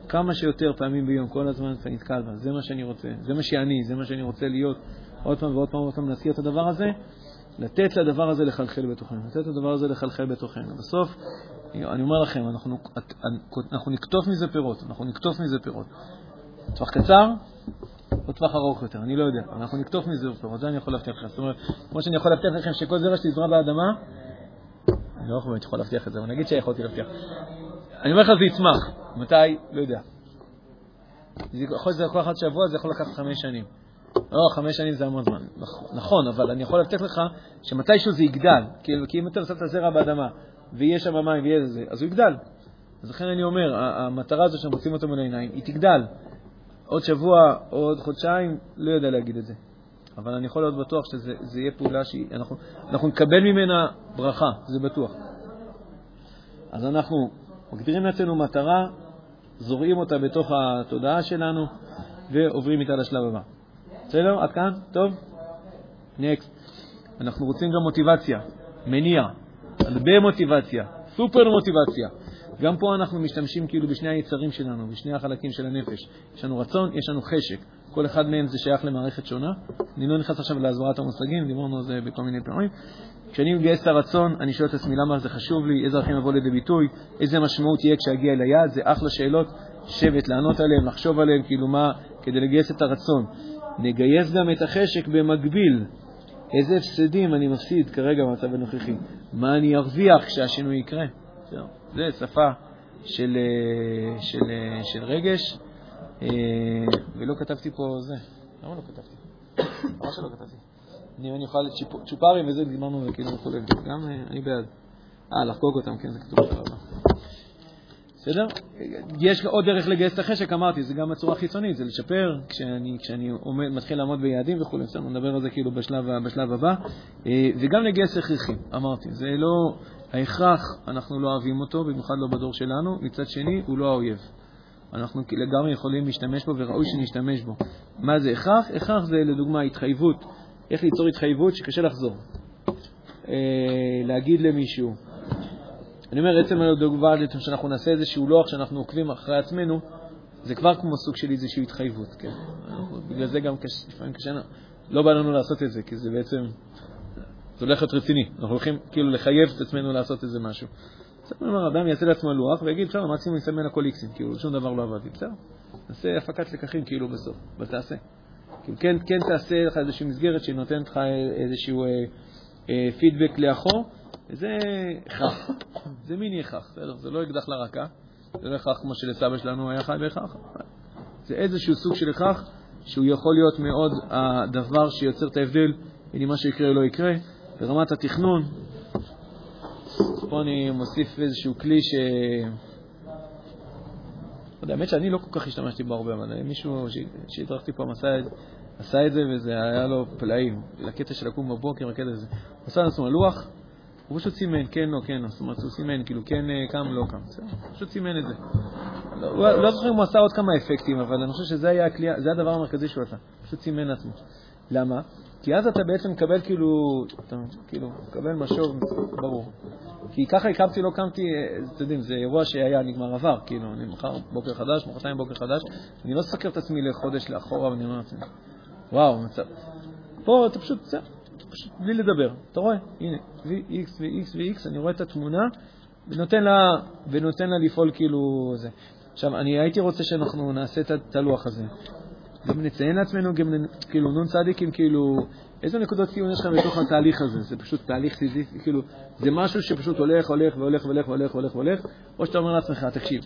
כמה שיותר פעמים ביום, כל הזמן אתה נתקל בה. זה מה שאני רוצה, זה מה שאני, זה מה שאני רוצה להיות. עוד פעם ועוד פעם ועוד פעם להזכיר את הדבר הזה, לתת לדבר הזה לחלחל בתוכנו, לתת לדבר הזה לחלחל בתוכנו. בסוף, אני אומר לכם, אנחנו, אנחנו נקטוף מזה פירות, אנחנו נקטוף מזה פירות. טווח קצר, או טווח ארוך יותר, אני לא יודע. אנחנו נקטוף מזה פירות, זה אני יכול להבטיח לכם. זאת אומרת, כמו שאני יכול להבטיח לכם שכל זרע שתזרע באדמה, אני לא באמת יכול להבטיח את זה, אבל נגיד שיכולתי להבטיח. אני אומר לך, זה יצמח. מתי? לא יודע. זה יכול להיות כל אחד שבוע, זה יכול לקחת חמש שנים. לא, חמש שנים זה המון זמן. נכון, אבל אני יכול להבטיח לך שמתישהו זה יגדל. כי אם אתה שם את הזרע באדמה, ויהיה שם מים ויהיה זה, אז הוא יגדל. אז לכן אני אומר, המטרה הזו שאנחנו מוצאים אותו מול העיניים, היא תגדל. עוד שבוע, עוד חודשיים, לא יודע להגיד את זה. אבל אני יכול להיות בטוח שזה יהיה פעולה שאנחנו נקבל ממנה ברכה, זה בטוח. אז אנחנו מגדירים לעצמנו מטרה, זורעים אותה בתוך התודעה שלנו, ועוברים איתה לשלב הבא. בסדר? עד כאן? טוב? נקסט. אנחנו רוצים גם מוטיבציה, מניע, הרבה מוטיבציה, סופר מוטיבציה. גם פה אנחנו משתמשים כאילו בשני היצרים שלנו, בשני החלקים של הנפש. יש לנו רצון, יש לנו חשק. כל אחד מהם זה שייך למערכת שונה. אני לא נכנס עכשיו להסברת המושגים, דיברנו על זה בכל מיני פעמים. כשאני מגייס את הרצון, אני שואל את עצמי למה זה חשוב לי, איזה ערכים יבוא לידי ביטוי, איזה משמעות יהיה כשאגיע ליעד, זה אחלה שאלות, שבת, לענות עליהן, לחשוב עליהן, כאילו מה, כדי לגייס את הרצון. נגייס גם את החשק במקביל. איזה הפסדים אני מפסיד כרגע במצב הנוכחי? מה אני ארוויח כשהשינוי יקרה? זה שפה של, של, של רגש. ולא כתבתי פה זה. למה לא כתבתי? למה שלא כתבתי? אני אוכל צ'ופרים וזה, גמרנו וכאילו וכולי. גם אני בעד. אה, לחגוג אותם, כן, זה כתוב כבר. בסדר? יש עוד דרך לגייס את החשק, אמרתי, זה גם הצורה חיצונית, זה לשפר כשאני, כשאני עומד, מתחיל לעמוד ביעדים וכולי. בסדר, נדבר על זה כאילו בשלב, בשלב הבא. וגם לגייס הכרחים, אמרתי. זה לא, ההכרח, אנחנו לא אוהבים אותו, במיוחד לא בדור שלנו. מצד שני, הוא לא האויב. אנחנו לגמרי יכולים להשתמש בו וראוי שנשתמש בו. מה זה הכרח? הכרח זה לדוגמה התחייבות. איך ליצור התחייבות שקשה לחזור. אה, להגיד למישהו. אני אומר, עצם הדוגמה שאנחנו נעשה איזשהו לוח שאנחנו עוקבים אחרי עצמנו, זה כבר כמו סוג של איזושהי התחייבות. כן? בגלל זה גם קשה, לפעמים קשה, לא בא לנו לעשות את זה, כי זה בעצם, זה הולך להיות רציני. אנחנו הולכים כאילו לחייב את עצמנו לעשות איזה משהו. זאת אומרת, אדם יעשה לעצמו לוח ויגיד, בסדר, מקסימום יסמן הכל איקסים, כאילו שום דבר לא עבדתי, בסדר? נעשה הפקת לקחים כאילו בסוף, אבל תעשה. כאילו כן, כן תעשה לך איזושהי מסגרת שנותן לך איזשהו אה, אה, פידבק לאחור, וזה הכרח, זה מיני הכרח, בסדר? זה לא אקדח לרקה, זה לא הכרח כמו שלסבא שלנו היה חי בהכרח. זה איזשהו סוג של הכרח שהוא יכול להיות מאוד הדבר שיוצר את ההבדל בין מה שיקרה או לא יקרה, ברמת התכנון. פה אני מוסיף איזשהו כלי ש... לא יודע, האמת שאני לא כל כך השתמשתי בו הרבה, אבל מישהו שהתרחתי פה עשה את זה וזה היה לו פלאים. לקטע של לקום בבוקר, הקטע הזה. הוא עושה לעצמו לוח, הוא פשוט סימן, כן, לא, כן, זאת אומרת, הוא סימן, כאילו, כן, קם, לא קם. פשוט סימן את זה. לא זוכר אם הוא עשה עוד כמה אפקטים, אבל אני חושב שזה היה הדבר המרכזי שהוא עשה. פשוט סימן לעצמו. למה? כי אז אתה בעצם מקבל כאילו, אתה, כאילו, מקבל משוב, ברור. כי ככה הקמתי, לא קמתי, אתם יודעים, זה אירוע שהיה נגמר עבר, כאילו, אני מחר בוקר חדש, מחרתיים בוקר חדש, אני לא סקר את עצמי לחודש לאחורה, ואני אומר, וואו, מצב. פה אתה פשוט, זה, פשוט בלי לדבר, אתה רואה? הנה, וי איקס, וי איקס, וי איקס, אני רואה את התמונה, ונותן לה, ונותן לה לפעול כאילו זה. עכשיו, אני הייתי רוצה שאנחנו נעשה את התלוח הזה. גם נציין לעצמנו, גם כאילו נון צדיקים, כאילו איזה נקודות ציון יש לכם בתוך התהליך הזה? זה פשוט תהליך סיזיפי, כאילו זה משהו שפשוט הולך, הולך, והולך, והולך, והולך, והולך, והולך. או שאתה אומר לעצמך, תקשיב,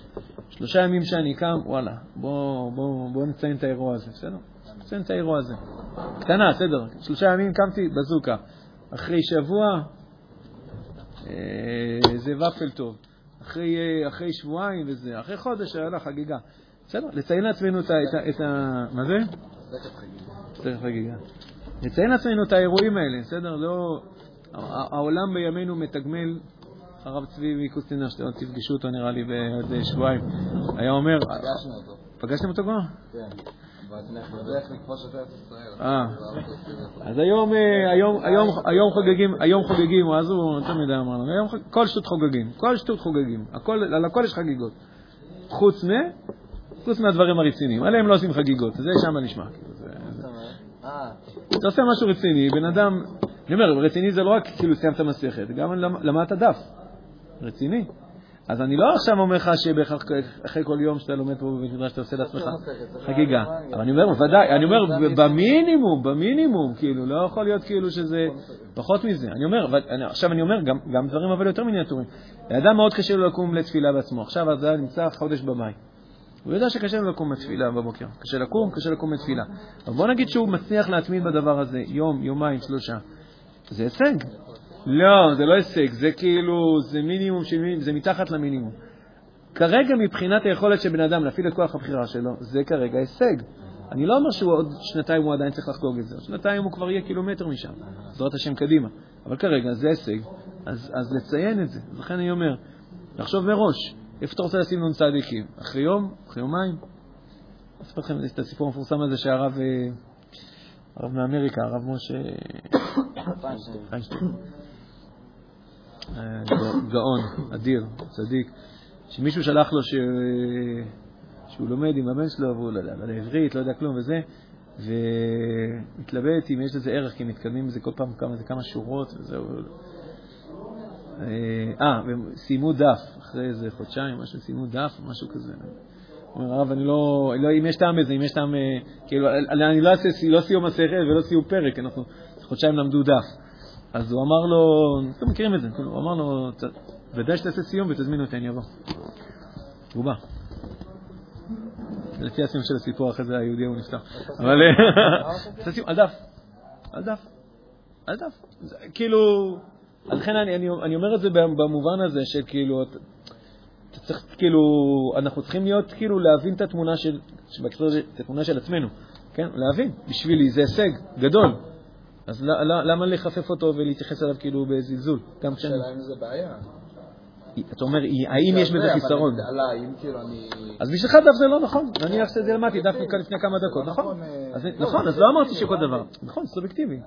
שלושה ימים שאני קם, וואלה, בוא, בוא, בוא נציין את האירוע הזה, בסדר? נציין את האירוע הזה. קטנה, בסדר. שלושה ימים קמתי בזוקה. אחרי שבוע, אה, זה ופל טוב. אחרי, אחרי שבועיים וזה, אחרי חודש היה לה חגיגה. בסדר, לציין לעצמנו את ה... את ה... מה זה? תכף חגיגה. לציין לעצמנו את האירועים האלה, בסדר? לא... העולם בימינו מתגמל, הרב צבי מקוסטינה, שאתם תפגשו אותו נראה לי בעוד שבועיים, היה אומר... פגשנו אותו. פגשתם אותו כבר? כן. אז היום חוגגים, היום חוגגים, אז הוא נצא מדי אמרנו, כל שטות חוגגים, כל שטות חוגגים, על הכל יש חגיגות, חוץ מה? חוץ מהדברים הרציניים, עליהם לא עושים חגיגות, זה שם נשמע. אתה עושה משהו רציני, בן אדם, אני אומר, רציני זה לא רק כאילו סיימת מסכת, גם למדת דף, רציני. אז אני לא עכשיו אומר לך שאחרי כל יום שאתה לומד פה במדרש שאתה עושה לעצמך חגיגה. אבל אני אומר, ודאי, אני אומר, במינימום, במינימום, כאילו, לא יכול להיות כאילו שזה פחות מזה. אני אומר, עכשיו אני אומר, גם דברים אבל יותר מיניאטורים. לאדם מאוד קשה לו לקום לתפילה בעצמו. עכשיו אז נמצא חודש בבית. הוא יודע שקשה לו לקום לתפילה בבוקר. קשה לקום, קשה לקום לתפילה. אבל בוא נגיד שהוא מצליח להתמיד בדבר הזה, יום, יומיים, שלושה. זה הישג. לא, זה לא הישג, זה כאילו, זה מינימום, זה מתחת למינימום. כרגע מבחינת היכולת שבן אדם להפעיל את כוח הבחירה שלו, זה כרגע הישג. אני לא אומר שהוא עוד שנתיים הוא עדיין צריך לחגוג את זה, שנתיים הוא כבר יהיה קילומטר משם, בעזרת השם קדימה. אבל כרגע זה הישג, אז, אז לציין את זה. לכן אני אומר, לחשוב מראש, איפה אתה רוצה לשים נון צדיקים? אחרי יום, אחרי יומיים? אני אספר לכם את הסיפור המפורסם הזה שהרב... הרב מאמריקה, הרב משה... איינשטיין. גאון, אדיר, צדיק, שמישהו שלח לו שהוא לומד עם הבן שלו, והוא לא יודע, לא יודע עברית, לא יודע כלום וזה, ומתלבט אם יש לזה ערך, כי מתקדמים בזה כל פעם כמה שורות וזהו. אה, וסיימו דף, אחרי איזה חודשיים, משהו, סיימו דף, משהו כזה. הוא אומר, הרב, אני לא, אם יש טעם בזה, אם יש טעם, כאילו, אני לא סיום מסכת ולא סיום פרק, אנחנו חודשיים למדו דף. אז הוא אמר לו, אתם מכירים את זה, הוא אמר לו, ודאי שתעשה סיום ותזמינו אותי, אני אבוא. הוא בא. לפי הסיום של הסיפור, אחרי זה היהודי הוא נפטר. אבל... עשה סיום, על דף. על דף. על דף. כאילו... לכן אני אומר את זה במובן הזה, שכאילו... אתה צריך, כאילו... אנחנו צריכים להיות, כאילו, להבין את התמונה של... את התמונה של עצמנו. כן? להבין. בשבילי זה הישג גדול. אז למה לחפף אותו ולהתייחס עליו כאילו בזלזול? גם כשאני... שאלה אם זה בעיה. אתה אומר, האם יש בזה חיסרון? אז בשבילך דף זה לא נכון. אני אעשה את זה למטי, דף כאן לפני כמה דקות, נכון? נכון, אז לא אמרתי שכל דבר. נכון, סובייקטיבי.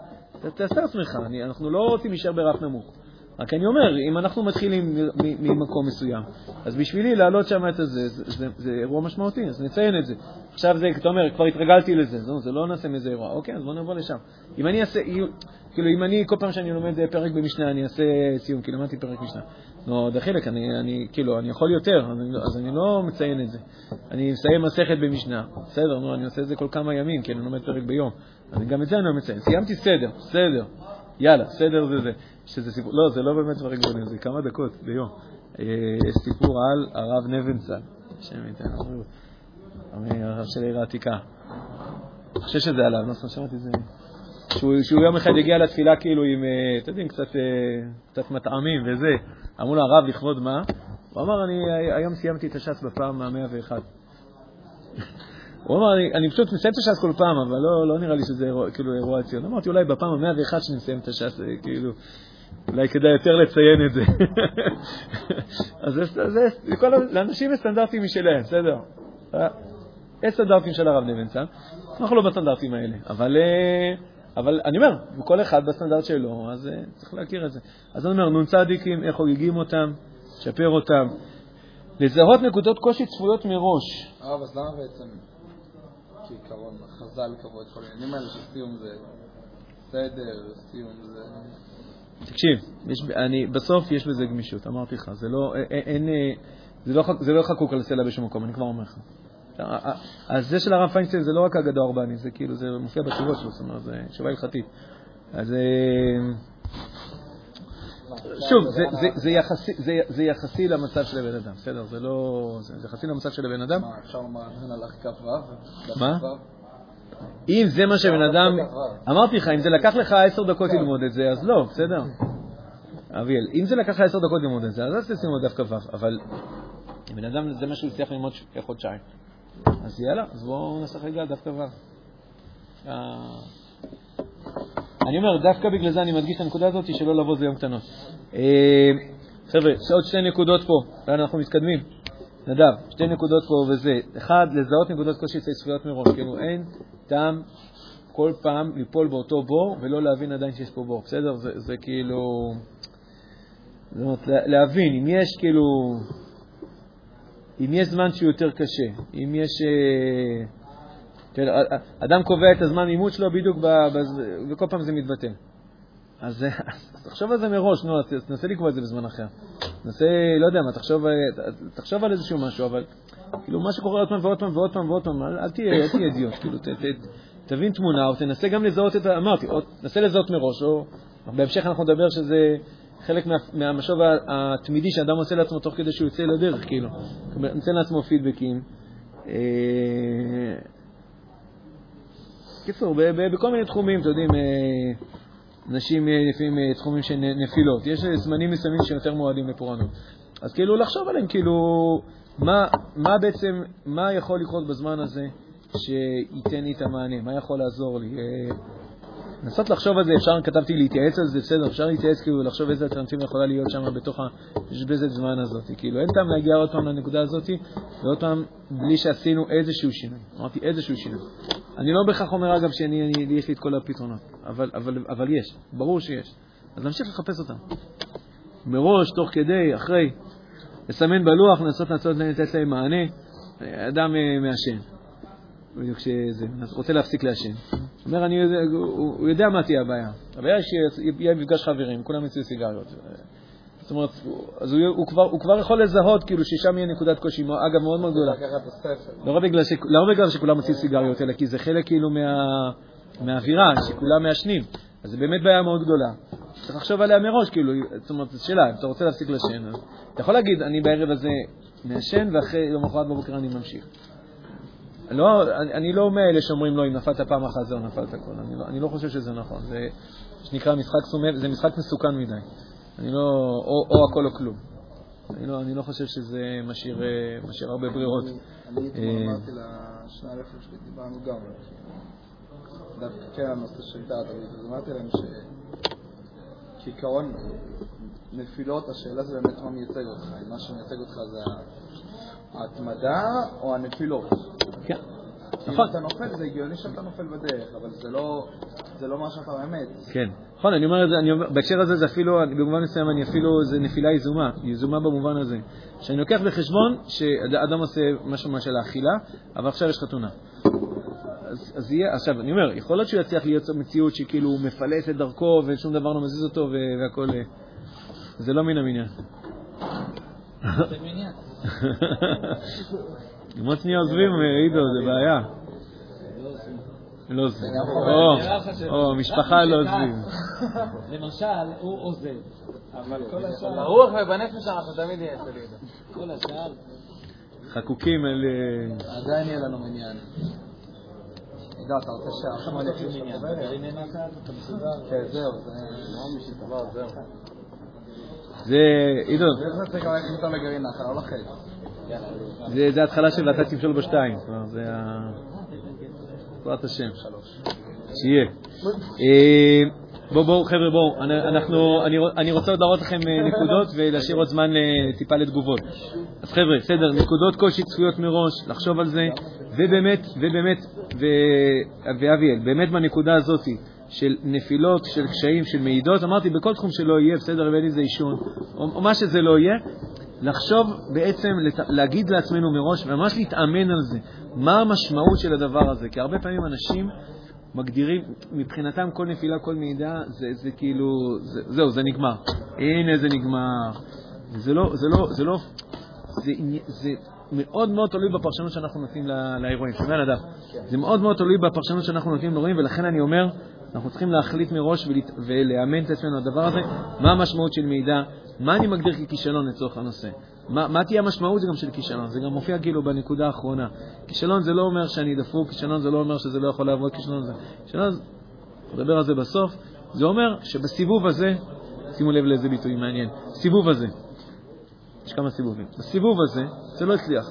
תעשה עצמך, אנחנו לא רוצים להישאר ברף נמוך. רק אני אומר, אם אנחנו מתחילים ממקום מסוים, אז בשבילי להעלות שם את הזה, זה אירוע משמעותי, אז נציין את זה. עכשיו זה, אתה אומר, כבר התרגלתי לזה, זה לא נעשה מזה אירוע. אוקיי, אז בוא נבוא לשם. אם אני אעשה, כאילו, אם אני, כל פעם שאני לומד פרק במשנה, אני אעשה סיום, כי למדתי פרק משנה. נו, דחילק, אני, כאילו, אני יכול יותר, אז אני לא מציין את זה. אני מסיים מסכת במשנה. בסדר, נו, אני עושה את זה כל כמה ימים, כי אני לומד פרק ביום. אז גם את זה אני לא מציין. סיימתי סדר, סדר. יאללה, סדר זה זה. שזה סיפור, לא, זה לא באמת דברים גדולים, זה כמה דקות ביום. יש סיפור על הרב נבנצל, שם איתן, הרב של העיר העתיקה. אני חושב שזה עליו, לא שמעתי זה. שהוא יום אחד הגיע לתפילה כאילו עם, אתם יודעים, קצת מטעמים וזה. אמרו לו, הרב, לכבוד מה? הוא אמר, אני היום סיימתי את הש"ס בפעם ה-מאה ואחת. הוא אמר, אני פשוט מסיים את הש"ס כל פעם, אבל לא נראה לי שזה אירוע ציון. אמרתי, אולי בפעם ה-מאה ואחת שאני מסיים את הש"ס, כאילו... אולי כדאי יותר לציין את זה. אז לאנשים יש סטנדרטים משלהם, בסדר? יש סטנדרטים של הרב נבנצל, אנחנו לא בסטנדרטים האלה, אבל אני אומר, כל אחד בסטנדרט שלו, אז צריך להכיר את זה. אז אני אומר, נון צדיקים, איך חוגגים אותם, לשפר אותם, לזהות נקודות קושי צפויות מראש. הרב, אז למה בעצם, כעיקרון, חז"ל קבעו את כל העניינים האלה, שסיום זה סדר, סיום זה... תקשיב, יש, אני, בסוף יש בזה גמישות, אמרתי לך, זה לא, אין, זה לא, זה לא חקוק על סלע בשום מקום, אני כבר אומר לך. אז זה של הרב פיינשטיין זה לא רק אגדה אורבנית, זה כאילו, זה מופיע בתשובות שלו, זאת אומרת, זה תשובה הלכתית. אז שוב, זה יחסי למצב של הבן אדם, בסדר? זה לא... זה יחסי למצב של הבן אדם. מה, אפשר לומר, זה נלך כברה? מה? אם זה מה שבן אדם... אמרתי לך, אם זה לקח לך עשר דקות ללמוד את זה, אז לא, בסדר? אביאל, אם זה לקח לך עשר דקות ללמוד את זה, אז תשים עוד דף כברה, אבל... אם בן אדם זה מה שהוא צריך ללמוד חודשיים, אז יאללה, אז בואו נשחק רגע דף כברה. אני אומר, דווקא בגלל זה אני מדגיש את הנקודה הזאת שלא לבוא זה יום קטנות. חבר'ה, עוד שתי נקודות פה, אנחנו מתקדמים. נדב, שתי נקודות פה וזה. אחד, לזהות נקודות קושי אצל צפויות מראש. כאילו אין טעם כל פעם ליפול באותו בור ולא להבין עדיין שיש פה בור. בסדר? זה, זה כאילו... זאת אומרת, להבין, אם יש כאילו... אם יש זמן שהוא יותר קשה, אם יש... אדם קובע את הזמן אימות שלו בדיוק, וכל פעם זה מתבטל. אז תחשוב על זה מראש, נו, תנסה לקבוע את זה בזמן אחר. תנסה, לא יודע מה, תחשוב על איזשהו משהו, אבל כאילו מה שקורה עוד פעם ועוד פעם ועוד פעם ועוד פעם, אל תהיה אידיוט, כאילו, תבין תמונה, או תנסה גם לזהות את ה... אמרתי, או תנסה לזהות מראש, או בהמשך אנחנו נדבר שזה חלק מהמשוב התמידי שאדם עושה לעצמו תוך כדי שהוא יוצא לדרך, כאילו. נצא לעצמו פידבקים. קיצור, בכל מיני תחומים, אתם יודעים, נשים לפעמים תחומים שנפילות. יש זמנים מסוימים שיותר מועדים לפורענות. אז כאילו לחשוב עליהם, כאילו, מה, מה בעצם, מה יכול לקרות בזמן הזה שייתן לי את המענה? מה יכול לעזור לי? נסות לחשוב על זה, אפשר, כתבתי להתייעץ על זה, בסדר, אפשר להתייעץ, כאילו, לחשוב איזה אלטרנטיבה יכולה להיות שם בתוך השבזת זמן הזאת. כאילו, אין טעם להגיע עוד פעם לנקודה הזאת, ועוד פעם, בלי שעשינו איזשהו שינוי. אמרתי, איזשהו שינוי. אני לא בכך אומר, אגב, שאני, אני, יש לי את כל הפתרונות, אבל, אבל, אבל יש, ברור שיש. אז נמשיך לחפש אותם. מראש, תוך כדי, אחרי, לסמן בלוח, נסות לנסות לתת להם מענה, אדם מאשן. בדיוק שזה, רוצה להפסיק להשן. אומר, אני יודע, הוא יודע מה תהיה הבעיה. הבעיה היא שיהיה מפגש חברים, כולם יצאו סיגריות. זאת אומרת, אז הוא, הוא, כבר, הוא כבר יכול לזהות, כאילו, ששם יהיה נקודת קושי, אגב, מאוד מאוד גדולה. לא בגלל ש, לא בגלל שכולם יצאו סיגריות, אלא כי זה חלק כאילו מה, מהאווירה, שכולם מעשנים. אז זה באמת בעיה מאוד גדולה. צריך לחשוב עליה מראש, כאילו, זאת אומרת, שאלה, אם אתה רוצה להפסיק לשן, אז אתה יכול להגיד, אני בערב הזה מעשן, ואחרי יום אחרת בבוקר אני ממשיך. לא, אני, אני לא מאלה שאומרים לא, אם נפלת פעם אחת זהו, נפלת הכל. אני לא, אני לא חושב שזה נכון. זה שנקרא משחק סומר, זה משחק מסוכן מדי. אני לא, או, או הכל או כלום. אני לא, אני לא חושב שזה משאיר, משאיר הרבה ברירות. אני אתמול אמרתי לשני הרפים שלי, דיברנו גם, דווקא כן, הנושא של דעת, אבל אמרתי להם שכעיקרון נפילות, השאלה זה באמת מה מייצג אותך. אם מה שמייצג אותך זה ההתמדה או הנפילות. כן. נכון. אתה נופל, זה הגיוני שאתה נופל בדרך, אבל זה לא, זה לא מה שאתה באמת. כן. נכון, אני אומר את זה, אני אומר, בהקשר הזה זה אפילו, במובן מסוים אני אפילו, זה נפילה יזומה, יזומה במובן הזה. שאני לוקח בחשבון שאדם עושה משהו מה של האכילה, אבל עכשיו יש חתונה. אז, אז יהיה, עכשיו, אני אומר, יכול להיות שהוא יצליח להיות מציאות שכאילו הוא מפלס את דרכו ושום דבר לא מזיז אותו והכל, זה לא מן המניין. זה מניין. כמו שני עוזבים, אידו, זה בעיה. לא עוזבים. או, משפחה לא עוזבים. למשל, הוא עוזב. אבל כל השאר... ברוח ובנפש אנחנו תמיד יהיה אצל אידו. כל השאר... חקוקים על... עדיין יהיה לנו מניין. אידו, אתה רוצה שעכשיו מלכים מניין. גרעיני נקד, אתה מסודר. כן, זהו, זה... לא משהו דבר, זהו. זה... אידו. זה צריך גם להכניס אותם לגרעין נחל, לא לחץ. זה ההתחלה של ואתה תמשול בשתיים, זה תורת השם, שיהיה. בואו, חבר'ה, בואו, אני רוצה עוד להראות לכם נקודות ולהשאיר עוד זמן טיפה לתגובות. אז חבר'ה, בסדר, נקודות קושי צפויות מראש, לחשוב על זה, ובאמת, ובאמת, ואביאל, באמת בנקודה הזאת של נפילות, של קשיים, של מעידות, אמרתי, בכל תחום שלא יהיה, בסדר, בין אם זה אישון, או מה שזה לא יהיה, לחשוב בעצם, להגיד לעצמנו מראש, וממש להתאמן על זה, מה המשמעות של הדבר הזה, כי הרבה פעמים אנשים מגדירים, מבחינתם כל נפילה, כל מידע, זה, זה כאילו, זה, זהו, זה נגמר. הנה זה נגמר. זה לא, זה לא, זה לא, זה, זה, מאוד מאוד תלוי בפרשנות שאנחנו נותנים לאירועים. שומע נדב? זה מאוד מאוד תלוי בפרשנות שאנחנו נותנים לאירועים, ולכן אני אומר, אנחנו צריכים להחליט מראש ולאמן את עצמנו הדבר הזה, מה המשמעות של מידע, מה אני מגדיר ככישלון לצורך הנושא. מה, מה תהיה המשמעות גם של כישלון? זה גם מופיע גילו בנקודה האחרונה. כישלון זה לא אומר שאני דפוק, כישלון זה לא אומר שזה לא יכול לעבוד, כישלון זה... כישלון זה... נדבר על זה בסוף. זה אומר שבסיבוב הזה, שימו לב לאיזה ביטוי מעניין, סיבוב הזה, יש כמה סיבובים. בסיבוב הזה, זה לא הצליח.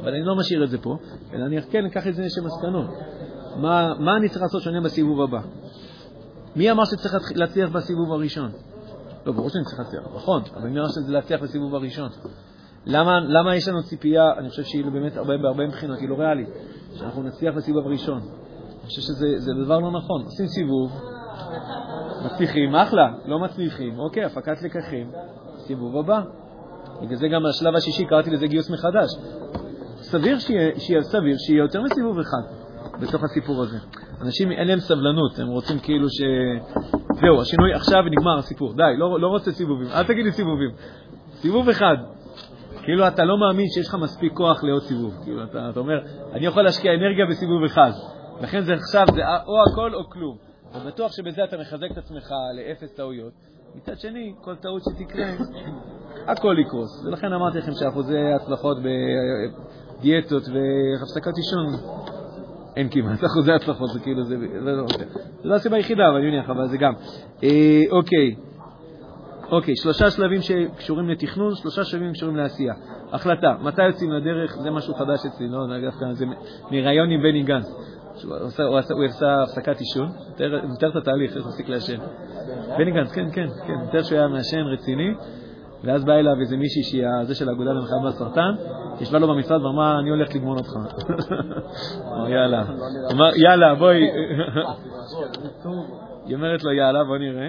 אבל אני לא משאיר את זה פה, אלא אני כן אקח את זה לשם מסקנות. מה, מה אני צריך לעשות שונה בסיבוב הבא? מי אמר שצריך להצליח בסיבוב הראשון? לא, ברור שאני צריך להצליח, נכון, אבל מי אמר שזה להצליח בסיבוב הראשון? למה, למה יש לנו ציפייה, אני חושב שהיא באמת הרבה, בהרבה מבחינות, היא לא ריאלית, שאנחנו נצליח בסיבוב הראשון. אני חושב שזה דבר לא נכון. עושים סיבוב, מצליחים, אחלה, לא מצליחים, אוקיי, הפקת לקחים, סיבוב הבא. בגלל זה גם השלב השישי, קראתי לזה גיוס מחדש. סביר שיהיה, שיהיה, סביר שיהיה יותר מסיבוב אחד. בתוך הסיפור הזה. אנשים אין להם סבלנות, הם רוצים כאילו ש... זהו, השינוי עכשיו נגמר הסיפור. די, לא, לא רוצה סיבובים. אל תגיד לי סיבובים. סיבוב אחד. כאילו אתה לא מאמין שיש לך מספיק כוח לעוד סיבוב. כאילו אתה, אתה אומר, אני יכול להשקיע אנרגיה בסיבוב אחד. לכן זה עכשיו, זה או הכל או כלום. ובטוח שבזה אתה מחזק את עצמך לאפס טעויות. מצד שני, כל טעות שתקרה, הכל יקרוס. ולכן אמרתי לכם שאחוזי הצלחות בדיאטות והפסקת אישון אין כמעט, אחוזי הצלחות, זה כאילו, זה לא עושה. זה לא הסיבה היחידה, אבל יוניח, אבל זה גם. אוקיי, אוקיי, שלושה שלבים שקשורים לתכנון, שלושה שלבים שקשורים לעשייה. החלטה, מתי יוצאים לדרך, זה משהו חדש אצלי, לא נגף כאן, זה מראיון עם בני גנץ. הוא עשה הפסקת עישון, מתאר את התהליך, איך הפסיק לעשן. בני גנץ, כן, כן, כן, מתאר שהוא היה מעשן רציני, ואז בא אליו איזה מישהי שהיא הזה של האגודה למלחמה בסרטן, ישבה לו במשרד ואמרה, אני הולך לגמון אותך. יאללה. יאללה, בואי. היא אומרת לו, יאללה, בוא נראה.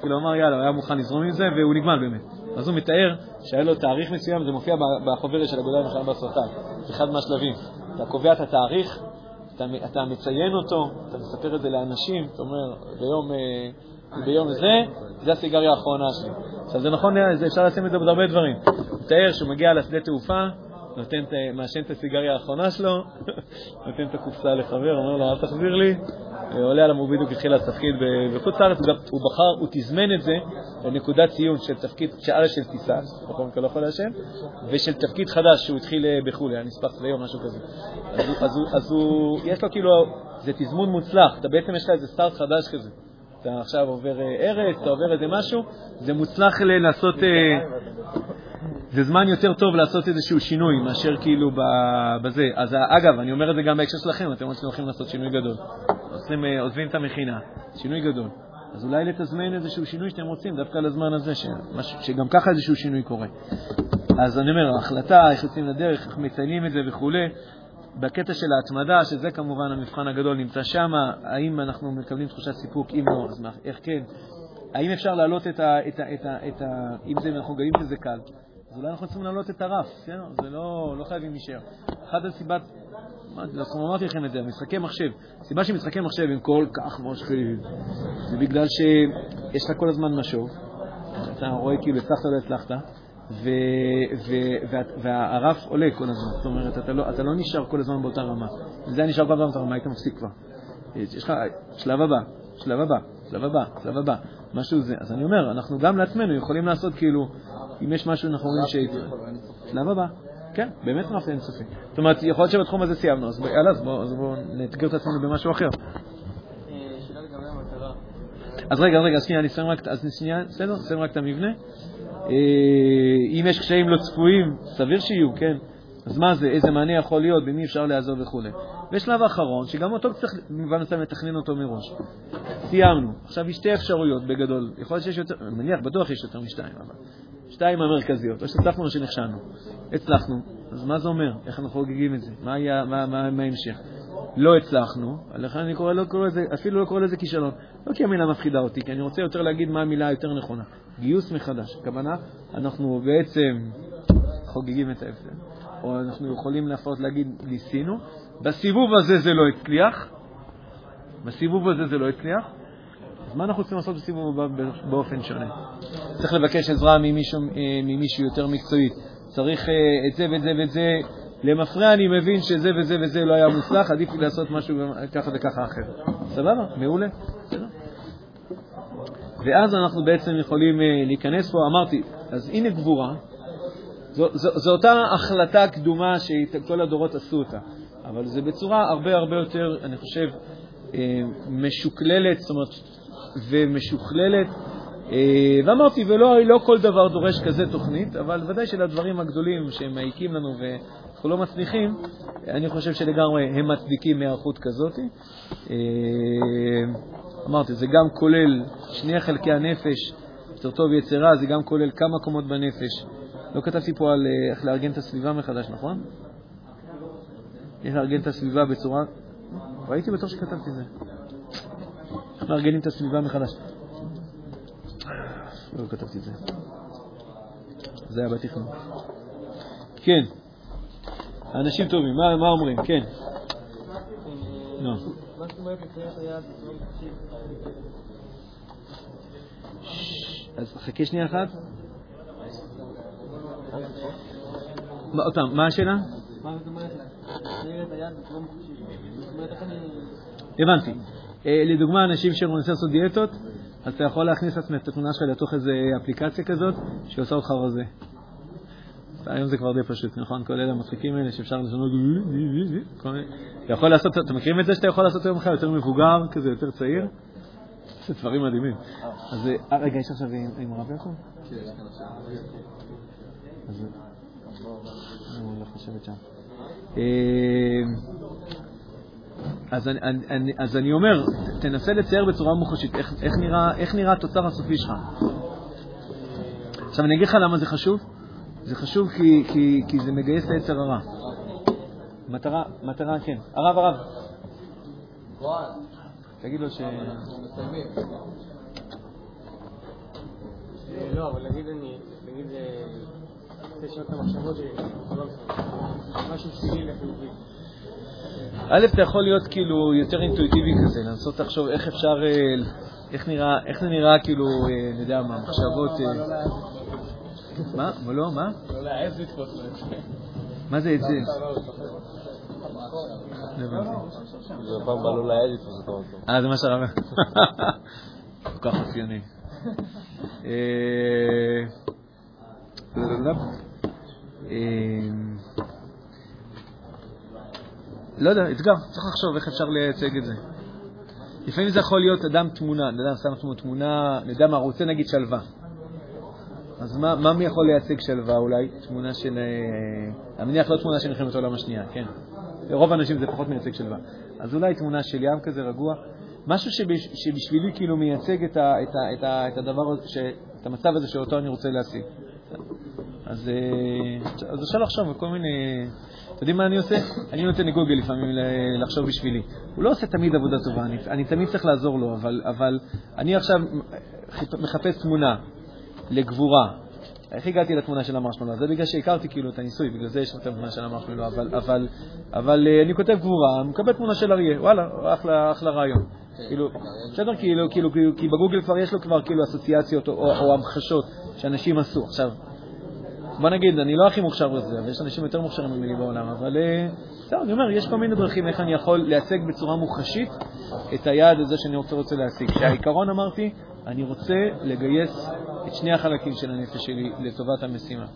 כאילו, אמר, יאללה, הוא היה מוכן לזרום עם זה, והוא נגמל באמת. אז הוא מתאר שהיה לו תאריך מסוים, זה מופיע בחוברת של האגודה למלחמה בסרטן. אחד מהשלבים. אתה קובע את התאריך, אתה מציין אותו, אתה מספר את זה לאנשים, אתה אומר, ביום... ביום הזה, זה הסיגריה האחרונה שלי. עכשיו זה נכון, אפשר לשים את זה בהרבה דברים. מתאר שהוא מגיע לשדה תעופה, מאשן את הסיגריה האחרונה שלו, נותן את הקופסה לחבר, אומר לו, אל תחזיר לי, עולה על המובידוק, התחיל לתפקיד בחוץ לארץ, הוא בחר, הוא תזמן את זה, לנקודת ציון של תפקיד, שאלה של טיסה, נכון, כל יכול להשם, ושל תפקיד חדש שהוא התחיל בחו"ל, היה נספח ליום, משהו כזה. אז הוא, יש לו כאילו, זה תזמון מוצלח, אתה בעצם יש לך איזה סטארט חדש כזה. אתה עכשיו עובר ארץ, אתה עובר איזה משהו, זה מוצלח לעשות, זה זמן יותר טוב לעשות איזשהו שינוי, מאשר כאילו בזה. אז אגב, אני אומר את זה גם בהקשר שלכם, אתם הולכים לעשות שינוי גדול. עוזבים את המכינה, שינוי גדול. אז אולי לתזמן איזשהו שינוי שאתם רוצים, דווקא לזמן הזה, שגם ככה איזשהו שינוי קורה. אז אני אומר, ההחלטה, איך יוצאים לדרך, איך מציינים את זה וכו'. בקטע של ההתמדה, שזה כמובן המבחן הגדול נמצא שם, האם אנחנו מקבלים תחושת סיפוק, אם לא, אז איך כן? האם אפשר להעלות את ה... את ה, את ה, את ה אם זה, אנחנו גאים שזה קל, אז אולי אנחנו צריכים להעלות את הרף, כן? זה לא, לא חייבים להישאר. אחת הסיבת, אנחנו אמרתי לכם את זה, משחקי מחשב. הסיבה שמשחקי מחשב הם כל כך מושכים, זה בגלל שיש לך כל הזמן משוב, אתה רואה כאילו הצלחת או לא הצלחת, והרף עולה כל הזמן, זאת אומרת, אתה לא נשאר כל הזמן באותה רמה. אם זה היה נשאר כל הזמן באותה רמה, היית מפסיק כבר. יש לך שלב הבא, שלב הבא, שלב הבא, שלב הבא, משהו זה. אז אני אומר, אנחנו גם לעצמנו יכולים לעשות כאילו, אם יש משהו אנחנו אומרים שהייתי... שלב הבא, כן, באמת רף אינסופי. זאת אומרת, יכול להיות שבתחום הזה סיימנו, אז בואו נתגר את עצמנו במשהו אחר. שאלה לגבי המטרה. אז רגע, רגע, שנייה, אני אסיים רק את המבנה. אם יש קשיים לא צפויים, סביר שיהיו, כן? אז מה זה? איזה מענה יכול להיות? במי אפשר לעזוב וכו'. ושלב האחרון, שגם אותו צריך לתכנן אותו מראש. סיימנו. עכשיו יש שתי אפשרויות בגדול. יכול להיות שיש יותר, מניח, בטוח יש יותר משתיים, אבל שתיים המרכזיות. או שהצלחנו או שנכשלנו. הצלחנו. אז מה זה אומר? איך אנחנו חוגגים את זה? מה היה, מה, מה, מה המשך? לא הצלחנו, לכן אני קורא, לא קורא לזה, אפילו לא קורא לזה כישלון. לא כי המילה מפחידה אותי, כי אני רוצה יותר להגיד מה המילה יותר נכונה. גיוס מחדש. כוונה, אנחנו בעצם חוגגים את ההפסד. או אנחנו יכולים להפעות להגיד, ניסינו. בסיבוב הזה זה לא הצליח. בסיבוב הזה זה לא הצליח. אז מה אנחנו צריכים לעשות בסיבוב הבא באופן שונה? צריך לבקש עזרה ממישהו, ממישהו יותר מקצועית. צריך את זה ואת זה ואת זה. למפרע אני מבין שזה וזה וזה לא היה מוצלח, עדיף לי לעשות משהו ככה וככה אחר. סבבה? מעולה? ואז אנחנו בעצם יכולים להיכנס פה, אמרתי, אז הנה גבורה. זו, זו, זו אותה החלטה קדומה שכל הדורות עשו אותה, אבל זה בצורה הרבה הרבה יותר, אני חושב, משוקללת, זאת אומרת, ומשוכללת. ואמרתי, ולא לא כל דבר דורש כזה תוכנית, אבל ודאי שלדברים הגדולים שהם מעיקים לנו ואנחנו לא מצליחים, אני חושב שלגמרי הם מצדיקים מערכות כזאת. אמרתי, זה גם כולל שני חלקי הנפש, יותר טוב יצרה, זה גם כולל כמה קומות בנפש. לא כתבתי פה על איך לארגן את הסביבה מחדש, נכון? איך לארגן את הסביבה בצורה... ראיתי בטוח שכתבתי זה. איך לארגנים את הסביבה מחדש. לא כתבתי את זה. זה היה בתכנון. כן. אנשים טובים, מה, מה אומרים? כן. לא. מה שאומרת לצליח היה... אז חכה שנייה אחת. מה השאלה? הבנתי. לדוגמה, אנשים שרוצים לעשות דיאטות, אז אתה יכול להכניס את התמונה שלה לתוך איזו אפליקציה כזאת שעושה אותך רזה. היום זה כבר די פשוט, נכון? כל אלה המצחיקים האלה שאפשר לשנות... אתם מכירים את זה שאתה יכול לעשות היום לך יותר מבוגר, כזה יותר צעיר? זה דברים מדהימים. אז רגע, יש עכשיו עם רב יעקב? כן, יש כאן עכשיו. אז אני לא חושבת שם. אז אני אומר, תנסה לצייר בצורה מוחשית, איך נראה התוצר הסופי שלך. עכשיו אני אגיד לך למה זה חשוב. זה חשוב כי זה מגייס ליצר הרע. מטרה, מטרה, כן. הרב, הרב. תגיד לו ש... לא, אבל נגיד אני... נגיד... תשאר את המחשבות שלי, משהו שלי לחיובי. א', אתה יכול להיות כאילו יותר אינטואיטיבי כזה, לנסות לחשוב איך אפשר, איך נראה, איך זה נראה כאילו, אני יודע מה, מחשבות... מה? מה לא? מה? לא להעז לתפוס להם. מה זה את זה? זה פעם בא לא להעז לתפוס את אותו. אה, זה מה שרבה. כל כך עציוני. אה... לא יודע, אתגר, צריך לחשוב איך אפשר לייצג את זה. לפעמים זה יכול להיות אדם תמונה, אדם שם תמונה, נדע מה רוצה, נגיד שלווה. אז מה מי יכול לייצג שלווה? אולי תמונה של... אני מניח לא תמונה של מלחמת העולם השנייה, כן. לרוב האנשים זה פחות מייצג שלווה. אז אולי תמונה של ים כזה רגוע, משהו שבשבילי כאילו מייצג את הדבר, את המצב הזה שאותו אני רוצה להשיג. אז אפשר לחשוב בכל מיני... אתם יודעים מה אני עושה? אני נותן לגוגל לפעמים לחשוב בשבילי. הוא לא עושה תמיד עבודה טובה, אני, אני תמיד צריך לעזור לו, אבל, אבל אני עכשיו מחפש תמונה לגבורה. איך הגעתי לתמונה של המרשמלו? זה בגלל שהכרתי כאילו את הניסוי, בגלל זה יש לתמונה של המרשמלו, אבל, אבל, אבל אני כותב גבורה, מקבל תמונה של אריה, וואלה, אחלה, אחלה רעיון. כאילו, בסדר, כאילו, כאילו, כאילו, כי בגוגל כבר יש לו כבר כאילו אסוציאציות או, או, או המחשות שאנשים עשו. עכשיו, בוא נגיד, אני לא הכי מוכשר בזה, אבל יש אנשים יותר מוכשרים ממני בעולם, אבל בסדר, אני אומר, יש כל מיני דרכים איך אני יכול להציג בצורה מוחשית את היעד הזה שאני רוצה, רוצה להשיג. שהעיקרון אמרתי, אני רוצה לגייס את שני החלקים של הנפש שלי לטובת המשימה.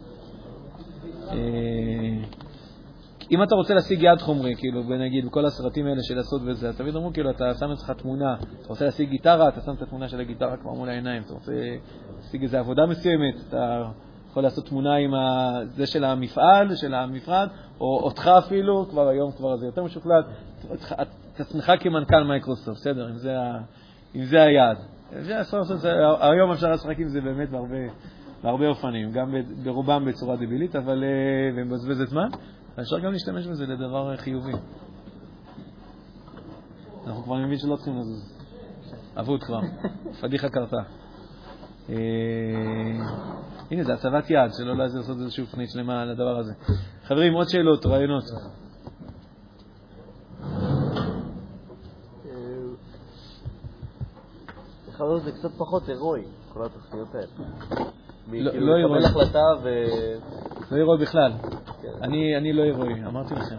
אם אתה רוצה להשיג יעד חומרי, כאילו, נגיד, בכל הסרטים האלה של לעשות וזה, אז תמיד אמרו, כאילו, אתה שם אצלך תמונה, אתה רוצה להשיג גיטרה, אתה שם את התמונה של הגיטרה כבר מול העיניים, אתה רוצה להשיג איזו עבודה מסוימת, אתה... יכול לעשות תמונה עם ה... זה של המפעל, של המפרד, או אותך אפילו, כבר היום כבר זה יותר משוכלט, את עצמך כמנכ"ל מייקרוסופט, בסדר, אם זה, ה... אם זה היעד. היום אפשר לשחק עם זה באמת בהרבה, בהרבה אופנים, גם ברובם בצורה דבילית, אבל מבזבז את מה? אפשר גם להשתמש בזה לדבר חיובי. אנחנו כבר מבין שלא צריכים לזוז. עבוד כבר, פדיחה קרתה. הנה זה הצבת יעד, שלא לעשות איזשהו פנית שלמה על הדבר הזה. חברים, עוד שאלות, רעיונות. חבר, זה קצת פחות אירועי, כל התוכניות האלה. לא אירועי. לא ירוי בכלל. אני לא ירוי, אמרתי לכם.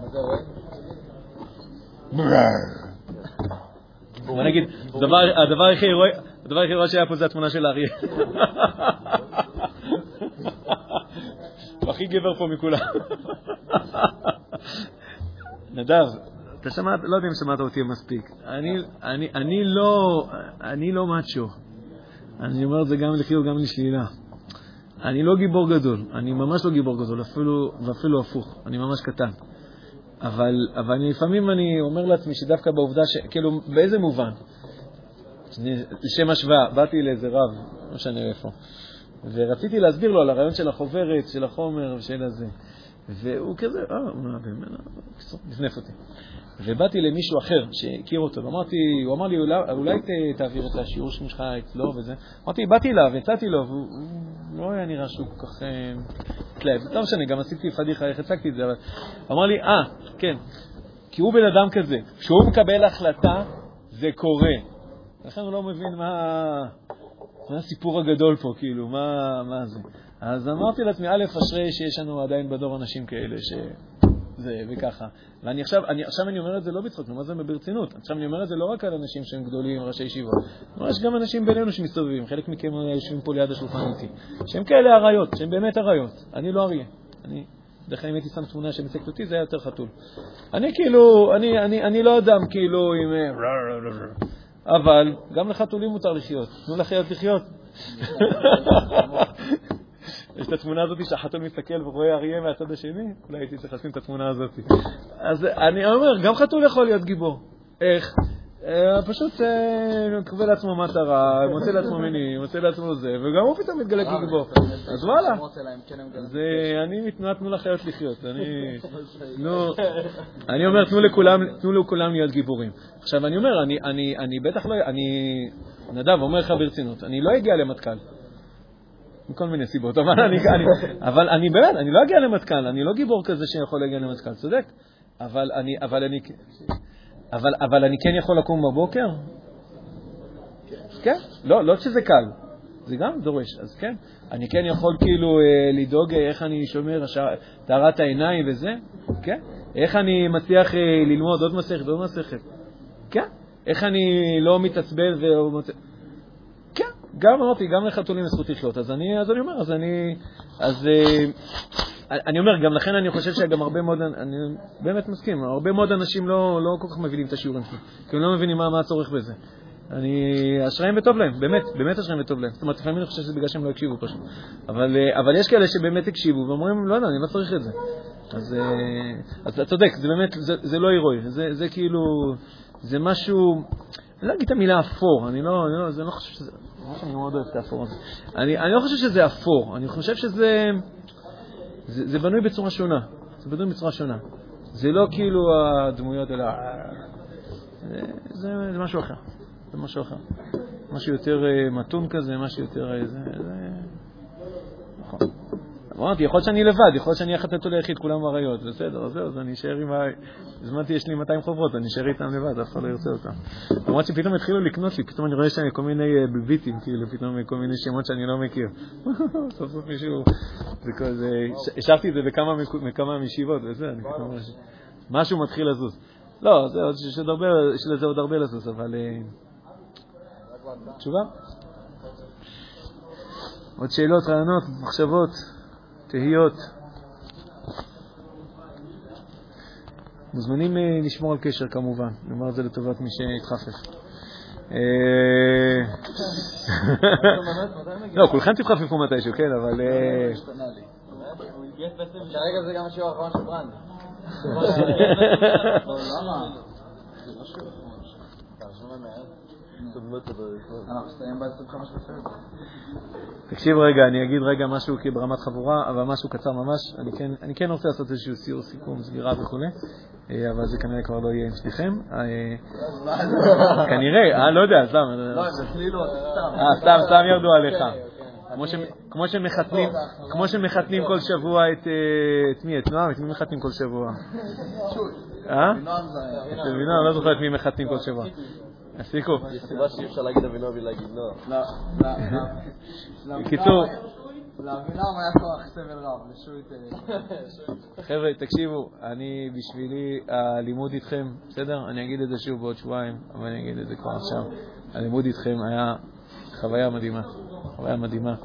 בוא נגיד, הדבר הכי ירוי שהיה פה זה התמונה של אריה. הכי גבר פה מכולם. נדב, אתה שמעת, לא יודע אם שמעת אותי מספיק. אני, אני, אני לא, אני לא מצ'ו. אני אומר את זה גם לחיוב, גם לשלילה. אני לא גיבור גדול. אני ממש לא גיבור גדול, אפילו, ואפילו הפוך. אני ממש קטן. אבל, אבל אני, לפעמים אני אומר לעצמי שדווקא בעובדה ש, כאילו, באיזה מובן? לשם השוואה, באתי לאיזה רב, לא שאני איפה. ורציתי להסביר לו על הרעיון של החוברת, של החומר ושל הזה. והוא כזה, אה, מה, באמת, נפנף אותי. ובאתי למישהו אחר שהכיר אותו, ואמרתי, הוא אמר לי, אולי, אולי ת, תעביר את השיעור שלך אצלו וזה. אמרתי, באתי אליו, הצעתי לו, והוא לא היה נראה שהוא כל כך תלהב. לא משנה, גם עשיתי פדיחה, איך הצגתי את זה, אבל אמר לי, אה, כן, כי הוא בן אדם כזה, כשהוא מקבל החלטה, זה קורה. לכן הוא לא מבין מה... מה הסיפור הגדול פה, כאילו, מה, מה זה? אז אמרתי לעצמי, א', אשרי שיש לנו עדיין בדור אנשים כאלה שזה וככה. ואני עכשיו, אני, עכשיו אני אומר את זה לא בצחוק, מה זה ברצינות? עכשיו אני אומר את זה לא רק על אנשים שהם גדולים, ראשי ישיבות. יש גם אנשים בינינו שמסתובבים, חלק מכם יושבים פה ליד השולחן איתי. שהם כאלה הריות, שהם באמת הריות. אני לא אריה. אני, דרך כלל אם הייתי שם תמונה שמצקת אותי, זה היה יותר חתול. אני כאילו, אני, אני, אני לא אדם כאילו עם... אבל גם לחתולים מותר לחיות. תנו לחיות לחיות. יש את התמונה הזאת שהחתול מסתכל ורואה אריה מהצד השני? אולי הייתי צריך לשים את התמונה הזאת. אז אני אומר, גם חתול יכול להיות גיבור. איך? פשוט קובע לעצמו מטרה, מוצא לעצמו מיני, מוצא לעצמו זה, וגם הוא פתאום מתגלה כגיבור. אז וואלה. אז אני מתנועה תנו לחיות לחיות. אני אומר, תנו לכולם להיות גיבורים. עכשיו אני אומר, אני בטח לא... נדב, אומר לך ברצינות, אני לא אגיע למטכ"ל. מכל מיני סיבות, אבל אני באמת, אני לא אגיע למטכ"ל, אני לא גיבור כזה שיכול להגיע למטכ"ל, צודק. אבל אני... אבל, אבל אני כן יכול לקום בבוקר? כן. כן? לא, לא שזה קל. זה גם דורש, אז כן. אני כן יכול כאילו אה, לדאוג איך אני שומר טהרת העיניים וזה? כן. איך אני מצליח אה, ללמוד עוד מסכת, עוד מסכת? כן. איך אני לא מתעצבן ו... כן. גם אמרתי, גם לחתולים זכות לחיות. אז אני, אז אני אומר, אז אני... אז... אה, אני אומר, גם לכן אני חושב שגם הרבה מאוד, אני באמת מסכים, הרבה מאוד אנשים לא, לא כל כך מבינים את השיעורים שלי, כי הם לא מבינים מה, מה הצורך בזה. אני, אשריים וטוב להם, באמת, באמת אשריים וטוב להם. זאת אומרת, לפעמים אני חושב שזה בגלל שהם לא הקשיבו פשוט. אבל, אבל יש כאלה שבאמת הקשיבו ואומרים, לא, לא, אני לא צריך את זה. אז, אז צודק, זה באמת, זה, זה לא הירואי, זה, זה כאילו, זה משהו, אני לא אגיד את המילה אפור, אני לא, אני לא, זה לא חושב שזה, אני מאוד אוהב את האפור הזה. אני, אני לא חושב שזה אפור, אני חושב שזה... זה, זה בנוי בצורה שונה. זה בנוי בצורה שונה. זה לא כאילו הדמויות, אלא... זה, זה, זה משהו אחר. זה משהו אחר. משהו יותר מתון כזה, משהו יותר... זה... זה... נכון. אמרתי, יכול להיות שאני לבד, יכול להיות שאני יחתת או ליחיד, כולם הרעיות. בסדר, זהו, אז אני אשאר עם ה... הזמנתי, יש לי מאתיים חוברות, אני אשאר איתם לבד, אף אחד לא ירצה אותם. אמרת שפתאום התחילו לקנות לי, פתאום אני רואה שאני כל מיני בלביטים, כאילו, פתאום כל מיני שמות שאני לא מכיר. סוף סוף מישהו... זה כזה... השארתי את זה בכמה מישיבות, וזה, אני פתאום... משהו מתחיל לזוז. לא, זהו, יש לזה עוד הרבה לזוז, אבל... תשובה? עוד שאלות, רעיונות, מחשבות? תהיות. מוזמנים לשמור על קשר כמובן, נאמר את זה לטובת מי שהתחפף. לא, כולכם תתחפפו מתישהו, כן, אבל... הוא יגייס בעצם... כרגע זה גם השיעור האחרון של ברנד. למה? זה לא שיעור האחרון של... תרשום למעט. תקשיב רגע, אני אגיד רגע משהו ברמת חבורה, אבל משהו קצר ממש. אני כן רוצה לעשות איזשהו סיור, סיכום, סגירה וכולי, אבל זה כנראה כבר לא יהיה עם שליכם. כנראה, לא יודע, סתם. סתם, סתם ירדו עליך. כמו שמחתנים כל שבוע את מי? את נועם? את מי מחתנים כל שבוע? אצל בינועם, לא זוכר את מי מחתנים כל שבוע. עסיקו. יש סיבה שאי אפשר להגיד אבינובי להגיד לא. לא, לא, לא. בקיצור, להבין למה היה כוח סבל רב, לשוי את... חבר'ה, תקשיבו, אני בשבילי הלימוד איתכם, בסדר? אני אגיד את זה שוב בעוד שבועיים, אבל אני אגיד את זה כבר עכשיו. הלימוד איתכם היה חוויה מדהימה, חוויה מדהימה.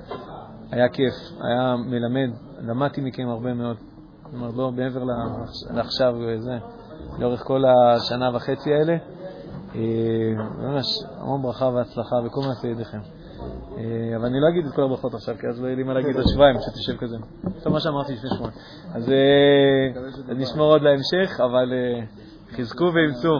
היה כיף, היה מלמד, למדתי מכם הרבה מאוד. זאת אומרת, לא בעבר לעכשיו וזה, לאורך כל השנה וחצי האלה. ממש, המון ברכה והצלחה וכל מעשה ידיכם. אבל אני לא אגיד את כל הברכות עכשיו, כי אז לא יהיה לי מה להגיד את שבועיים שתשב כזה. זה מה שאמרתי לפני שבועיים. אז נשמור עוד להמשך, אבל חזקו ואמצו.